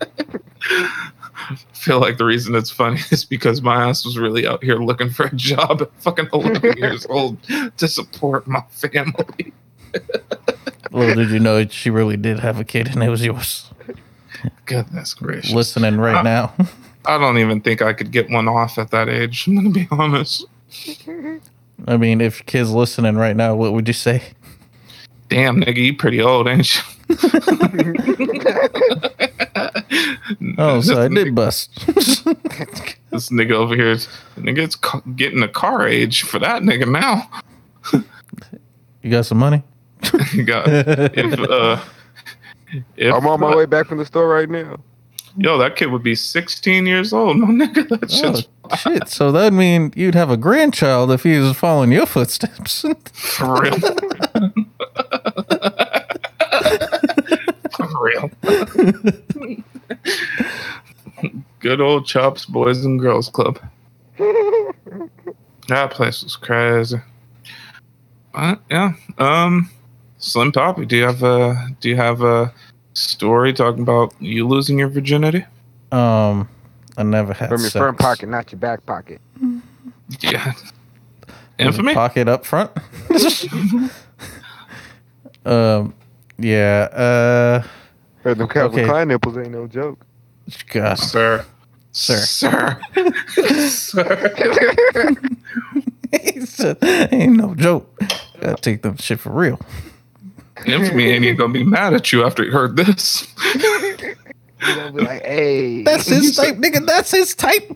I feel like the reason it's funny is because my ass was really out here looking for a job at fucking eleven years old to support my family. Well, did you know she really did have a kid and it was yours? Goodness gracious! Listening right I, now. I don't even think I could get one off at that age. I'm gonna be honest. I mean, if kids listening right now, what would you say? Damn, nigga, you pretty old, ain't you? Oh, so I did bust. This nigga over here, nigga's getting a car age for that nigga now. You got some money? You got. If, uh, if, I'm on my uh, way back from the store right now. Yo, that kid would be sixteen years old. No, nigga, that shit's oh, shit. So that'd mean you'd have a grandchild if he was following your footsteps. For real. For real. Good old Chops Boys and Girls Club. That place was crazy. But yeah. Um, Slim Poppy, do you have a? Do you have a? Story talking about you losing your virginity? Um, I never had from your sex. Front pocket, not your back pocket. Yeah, infamy pocket up front. um, yeah. Uh, heard them Calvin okay. Klein nipples ain't no joke. God, sir, sir, sir, sir. He said, ain't no joke. Gotta take them shit for real. Infamy ain't even gonna be mad at you after he heard this. He's gonna be like, hey. That's his type, nigga. That's his type.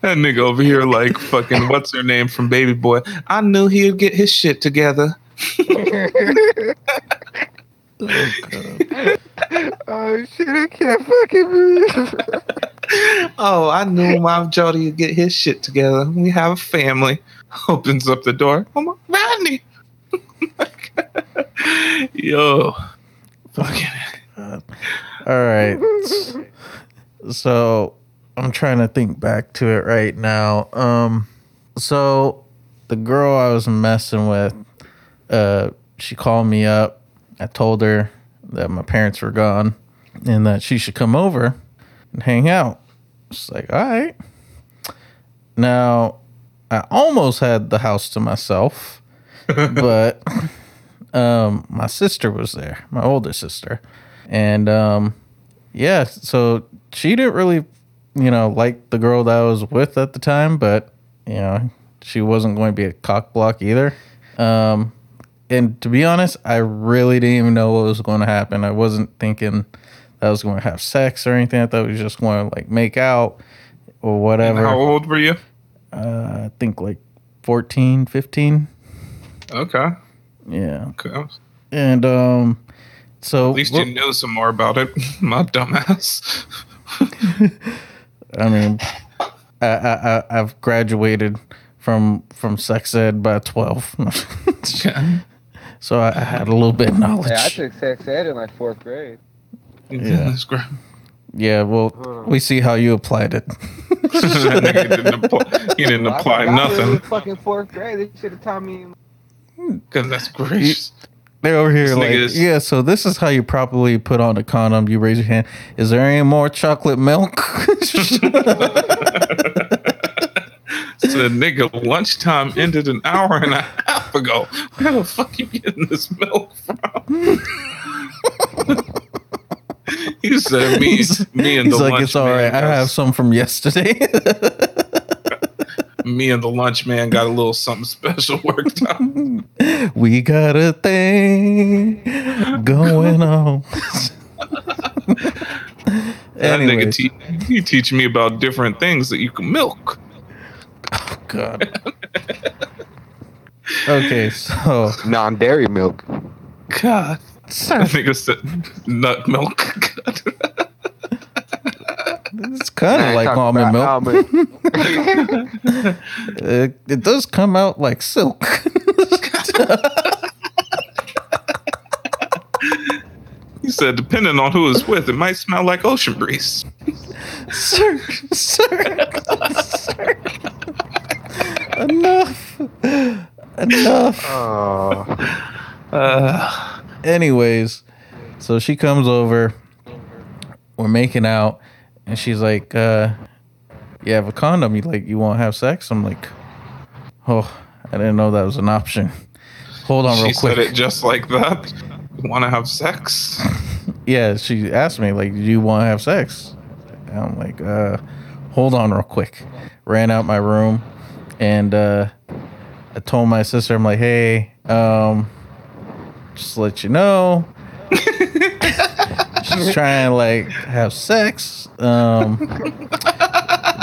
That nigga over here, like, fucking, what's her name from Baby Boy? I knew he'd get his shit together. Oh, God. Oh, shit, I can't fucking breathe. Oh, I knew my Jody would get his shit together. We have a family. Opens up the door. Oh my, Rodney! Oh my God. Yo. Fucking. All right. So I'm trying to think back to it right now. Um, so the girl I was messing with, uh, she called me up. I told her that my parents were gone and that she should come over and hang out. She's like, all right. Now, I almost had the house to myself, but um, my sister was there, my older sister. And um, yeah, so she didn't really, you know, like the girl that I was with at the time, but, you know, she wasn't going to be a cock block either. Um, And to be honest, I really didn't even know what was going to happen. I wasn't thinking that I was going to have sex or anything. I thought we were just going to like make out or whatever. And how old were you? Uh, I think like fourteen, fifteen. Okay. Yeah. Okay. And um, so at least well, you know some more about it, my dumbass. I mean, I, I I've graduated from from sex ed by twelve. Yeah. So I, I had a little bit of knowledge. Yeah, I took sex ed in like fourth grade. Yeah, that's great. Yeah, well, uh, we see how you applied it. You didn't apply, you didn't well, apply I nothing. I was in fucking fourth grade. They should have taught me. Because that's gracious. They're over here this like, is- yeah, so this is how you properly put on a condom. You raise your hand. Is there any more chocolate milk? So the nigga, lunchtime ended an hour and a half ago. Where the fuck you getting this milk from? He said, "Me, he's, me and he's the like, lunch it's all man right. Guys, I have some from yesterday." Me and the lunch man got a little something special worked out. We got a thing going on. That nigga, te- he teach me about different things that you can milk. Oh God. Okay, so non-dairy milk. God. I think it's nut milk. It's kind of like almond milk. Almond. it, it does come out like silk. He said, depending on who it's with, it might smell like ocean breeze. Sir, sir, sir. Enough. Enough. Oh. Uh. Anyways, so she comes over, we're making out, and she's like, uh, you have a condom, you like you won't have sex? I'm like, oh, I didn't know that was an option. Hold on real quick. She said it just like that. You wanna have sex? Yeah, she asked me, like, do you wanna have sex? And I'm like, uh, hold on real quick. Ran out my room and uh I told my sister, I'm like, hey, um, just to let you know, she's trying to like have sex. Um,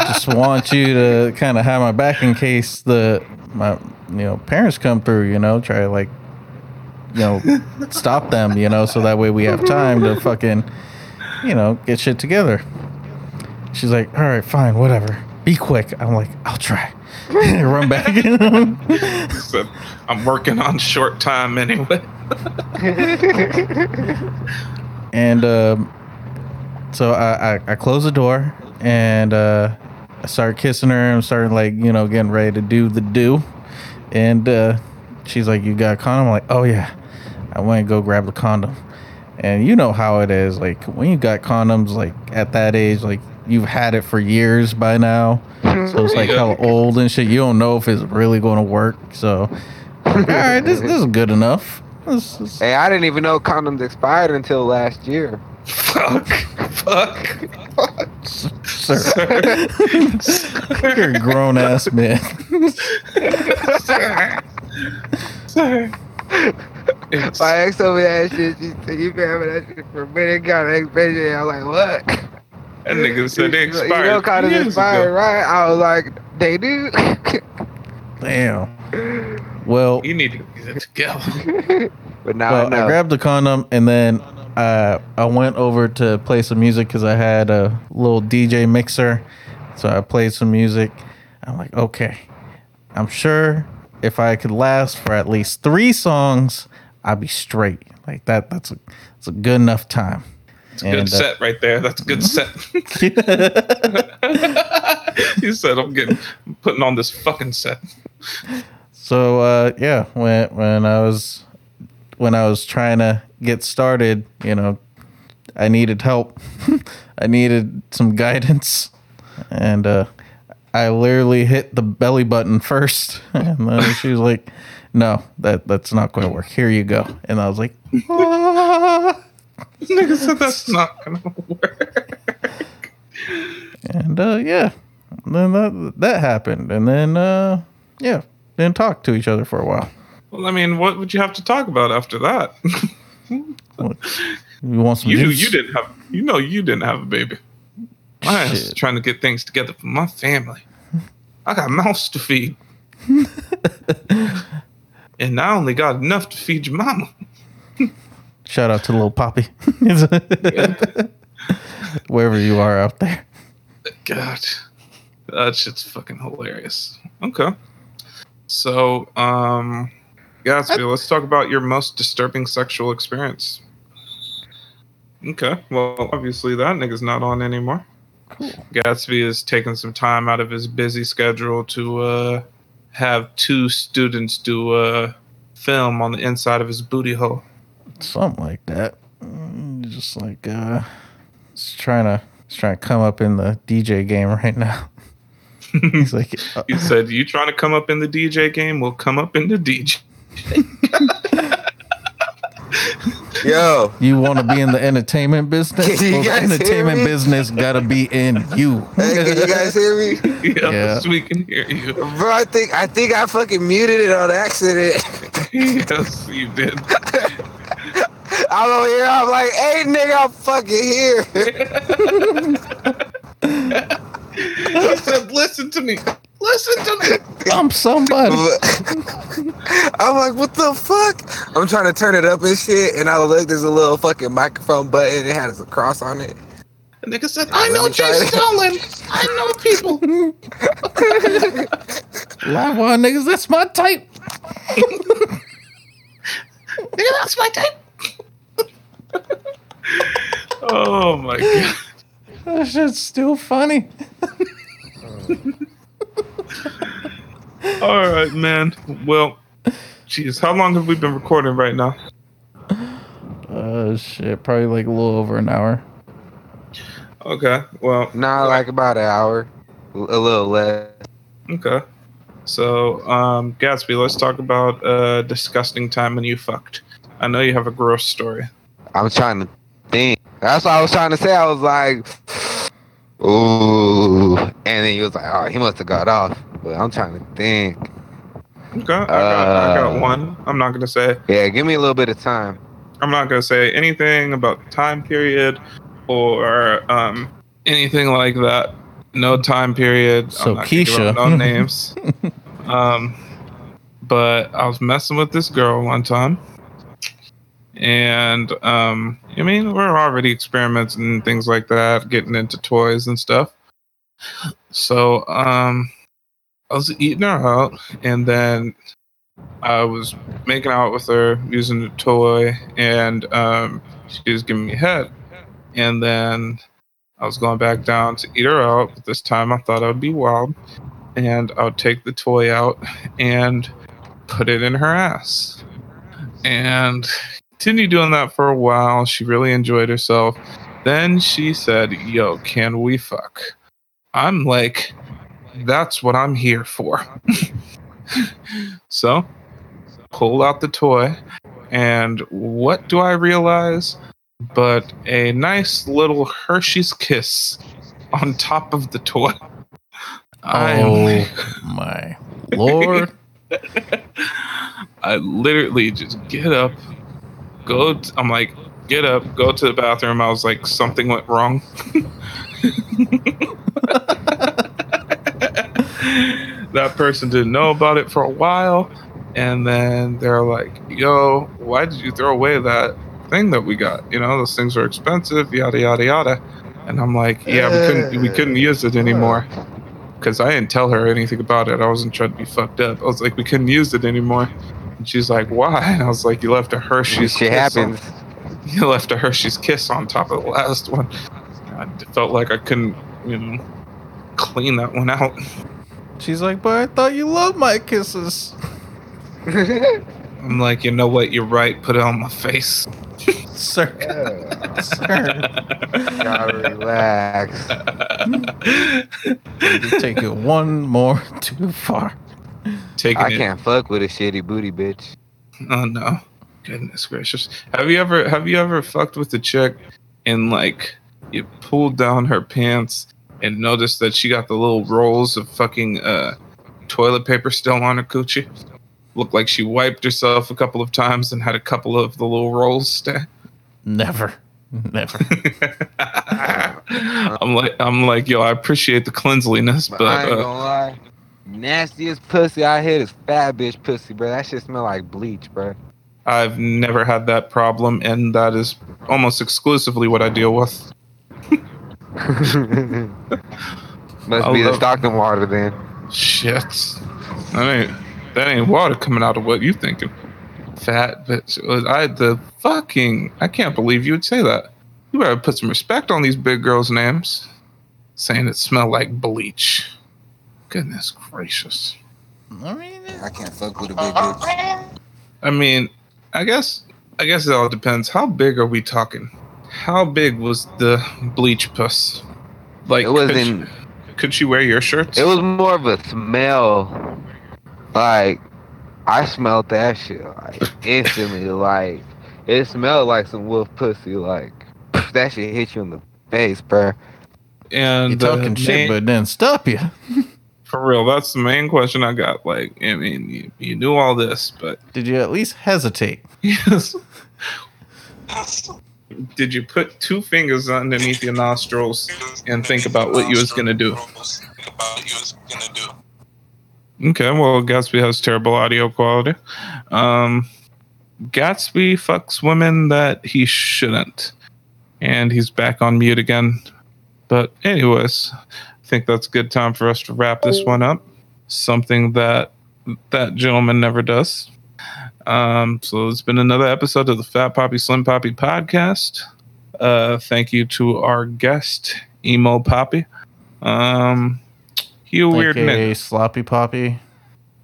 just want you to kind of have my back in case the my you know parents come through. You know, try to like you know stop them. You know, so that way we have time to fucking you know get shit together. She's like, all right, fine, whatever. Be quick. I'm like, I'll try. Run back. So, I'm working on short time anyway. And um, so I, I, I close the door and uh, I start kissing her. I'm starting like, you know, getting ready to do the do. And uh, she's like, you got a condom? I'm like, oh, yeah. I went and go grab the condom. And you know how it is. Like when you got condoms, like at that age, like you've had it for years by now. So it's like how old and shit. You don't know if it's really going to work. So, all right, this, this is good enough. This is... Hey, I didn't even know condoms expired until last year. Fuck. Fuck. Fuck. Sir. Sir. You're a grown ass man. Sir. Sir. It's... My ex told me that shit. She said, you've been having that shit for a minute. Got an expiration. I'm like, what? That nigga said they expired. You know, kind of expired, right? I was like, they do. Damn. Well, you need to get it together. But now well, I, know. I grabbed the condom and then uh, I went over to play some music because I had a little D J mixer. So I played some music. I'm like, okay, I'm sure. If I could last for at least three songs, I'd be straight. Like that. That's a, that's a good enough time. It's a and, good set uh, right there. That's a good set. You said I'm getting, I'm putting on this fucking set. So uh, yeah, when when I was when I was trying to get started, you know, I needed help. I needed some guidance, and. Uh, I literally hit the belly button first, and then she was like, "No, that that's not going to work. Here you go." And I was like, ah. "Nigga said that's not going to work." And uh, yeah, and then that that happened, and then uh, yeah, didn't talk to each other for a while. Well, I mean, what would you have to talk about after that? You want some? You knew you didn't have. You know, you didn't have a baby. I was Shit. trying to get things together for my family. I got mouths to feed, and I only got enough to feed your mama. Shout out to Lil Poppy, wherever you are out there. God, that shit's fucking hilarious. Okay, so um. Gatsby, let's talk about your most disturbing sexual experience. Okay. Well, obviously that nigga's not on anymore. Cool. Gatsby is taking some time out of his busy schedule to uh, have two students do a film on the inside of his booty hole. Something like that. Just like uh, he's trying to he's trying to come up in the D J game right now. He's like, uh, you said you trying to come up in the D J game? We'll come up in the D J. Yo, you want to be in the entertainment business? Well, the entertainment business gotta be in you. Hey, can you guys hear me? Yeah, yeah. We can hear you, bro. I think I think I fucking muted it on accident. Yes, you did. I'm over here. I'm like, hey, nigga, I'm fucking here. He said, listen to me. Listen to me. I'm somebody. I'm like, what the fuck? I'm trying to turn it up and shit, and I look, there's a little fucking microphone button. It has a cross on it. And nigga said, I, I know Jay Stalin. I know people. Livewire niggas, that's my type. Nigga, that's my type. Oh, my God. That shit's still funny. All right, man. Well, jeez, how long have we been recording right now? Uh, shit, probably like a little over an hour. Okay, well, nah, like about an hour, a little less. Okay, so um, Gatsby, let's talk about a disgusting time when you fucked. I know you have a gross story. I'm trying to think. That's what I was trying to say. I was like, ooh, and then he was like, oh, he must have got off. But I'm trying to think. Okay, I got, uh, I got one. I'm not going to say. Yeah, give me a little bit of time. I'm not going to say anything about time period or um, anything like that. No time period. So I'm not Keisha. No names. um, but I was messing with this girl one time. And, um, I mean, we're already experimenting and things like that, getting into toys and stuff. So, um... I was eating her out, and then I was making out with her using a toy, and um, she was giving me head. And then I was going back down to eat her out, but this time I thought I would be wild, and I would take the toy out and put it in her ass. And continued doing that for a while. She really enjoyed herself. Then she said, yo, can we fuck? I'm like... That's what I'm here for. So, pull out the toy, and what do I realize? But a nice little Hershey's Kiss on top of the toy. I oh like, my Lord! I literally just get up, go. T- I'm like, get up, go to the bathroom. I was like, something went wrong. That person didn't know about it for a while, and then they're like, yo, why did you throw away that thing that we got? You know, those things are expensive, yada yada yada. And I'm like, yeah, we couldn't we couldn't use it anymore, because I didn't tell her anything about it. I wasn't trying to be fucked up. I was like, we couldn't use it anymore. And she's like, why? And I was like, you left a Hershey's kiss happens. On, you left a Hershey's Kiss on top of the last one. I felt like I couldn't, you know, clean that one out. She's like, but I thought you loved my kisses. I'm like, you know what? You're right. Put it on my face. Sir. Yeah. Sir. Gotta relax. You take it one more too far. Taking I can't it. Fuck with a shitty booty, bitch. Oh, no. Goodness gracious. Have you ever, have you ever fucked with a chick and, like, you pulled down her pants and noticed that she got the little rolls of fucking uh, toilet paper still on her coochie? looked like she wiped herself a couple of times and had a couple of the little rolls stand. Never. Never. I'm like, I'm like, yo, I appreciate the cleanliness, but, but I ain't gonna uh, lie. Nastiest pussy I hit is fat bitch pussy, bro. That shit smell like bleach, bro. I've never had that problem, and that is almost exclusively what I deal with. Must I be the Stockton water then. Shit, that ain't that ain't water coming out of what you thinking. Fat bitch. I the fucking. I can't believe you would say that. You better put some respect on these big girls' names. Saying it smell like bleach. Goodness gracious. I mean, I can't fuck with a big bitch. I mean, I guess. I guess it all depends. How big are we talking? How big was the bleach puss? Like it wasn't. Could, could she wear your shirts? It was more of a smell. Like. I smelled that shit like instantly. Like it smelled like some wolf pussy. Like that shit hit you in the face, bro. And you're talking uh, shit, but then stop you. For real, that's the main question I got. Like, I mean, you, you knew all this, but did you at least hesitate? Yes. Did you put two fingers underneath your nostrils and think about what you was gonna do? Think about what you was gonna do. Okay, well, Gatsby has terrible audio quality. Um, Gatsby fucks women that he shouldn't. And he's back on mute again. But anyways, I think that's a good time for us to wrap this one up. Something that that gentleman never does. Um, so it's been another episode of the Fat Poppy, Slim Poppy podcast. Uh, thank you to our guest, Emo Poppy. Um... You like weird nigga. Sloppy Poppy.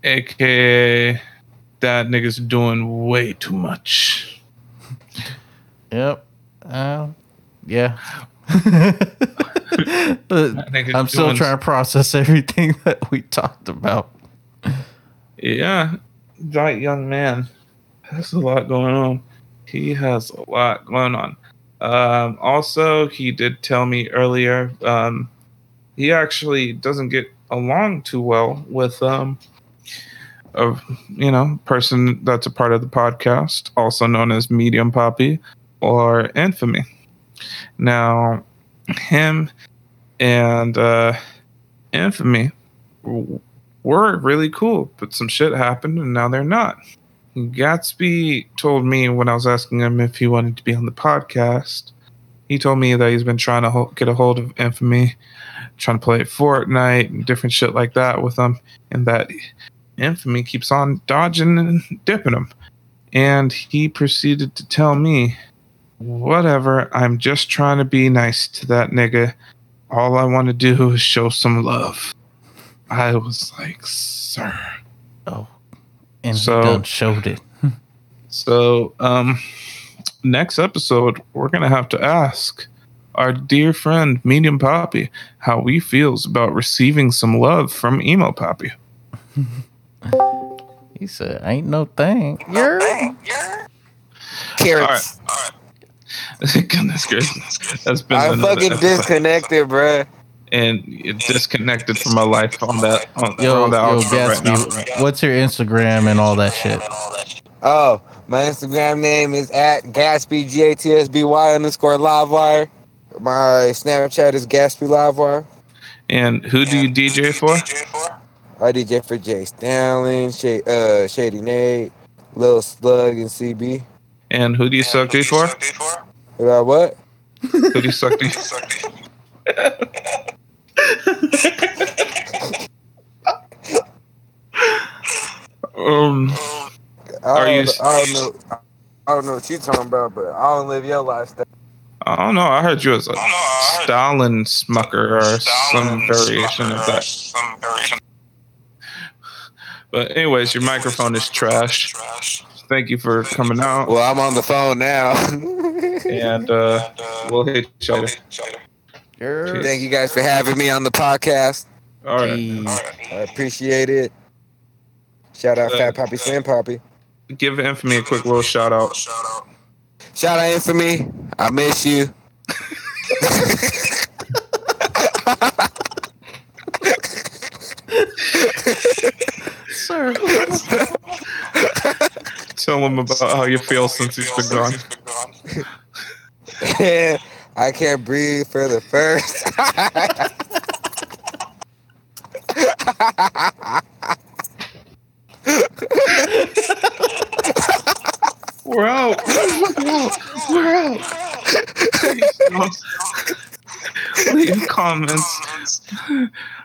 A K A that nigga's doing way too much. Yep. Uh, yeah. I'm still trying to process everything that we talked about. Yeah. That young man has a lot going on. He has a lot going on. Um, also, he did tell me earlier, um, he actually doesn't get along too well with um a you know person that's a part of the podcast, also known as Medium Poppy or Infamy. Now him and uh Infamy were really cool, but some shit happened and now they're not. Gatsby told me when I was asking him if he wanted to be on the podcast, he told me that he's been trying to ho- get a hold of Infamy, trying to play Fortnite and different shit like that with him, and that Infamy keeps on dodging and dipping him. And he proceeded to tell me, whatever, I'm just trying to be nice to that nigga. All I want to do is show some love. I was like, sir. Oh, and so, he done showed it. so, um... next episode, we're going to have to ask our dear friend, Medium Poppy, how he feels about receiving some love from Emo Poppy. He said, ain't no thing. You're carrots. All right. All right. Goodness gracious. That's been I fucking episode. Disconnected, bruh. And it disconnected from my life on that. On, yo, on that yo, Gatsby, right now. What's your Instagram and all that shit? Oh, my Instagram name is at Gatsby, G A T S B Y underscore Livewire. My Snapchat is Gatsby Livewire. And who do you D J for? I D J for Jay Stalin, Sh- uh, Shady Nate, Lil Slug, and C B. And who do you suck D for? Who I what? Who do you suck D for? um... Are I, don't, you, I, don't know, I don't know what you're talking about, but I don't live your lifestyle. I don't know. I heard you as a oh, no, Stalin smucker or Stalin some variation of that. Some variation. But anyways, your microphone is trash. Thank you for coming out. Well, I'm on the phone now. and uh, we'll hit each other. Thank you guys for having me on the podcast. All right. Jeez. All right. I appreciate it. Shout out uh, Fat Poppy, Slim Poppy. Give Infamy a quick little shout out. Shout out Infamy. I miss you. Sir. Tell him about how you feel since he's been gone. I can't breathe for the first. We're out. We're out. Leave comments.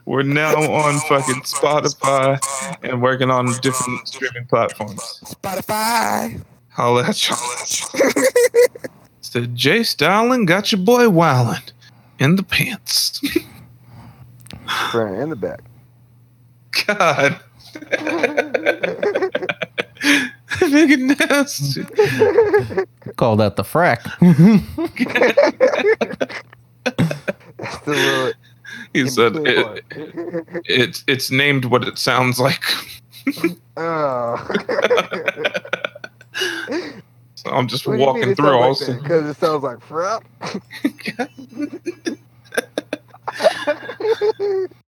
We're now on fucking Spotify and working on different streaming platforms. Spotify. Holla at y'all. So Jay Stalin got your boy wildin' in the pants. Right in the back. God. Big and nasty. Call that the frack. the he said it, it, it, it's named what it sounds like. Oh. So I'm just what walking through all because like it sounds like frack.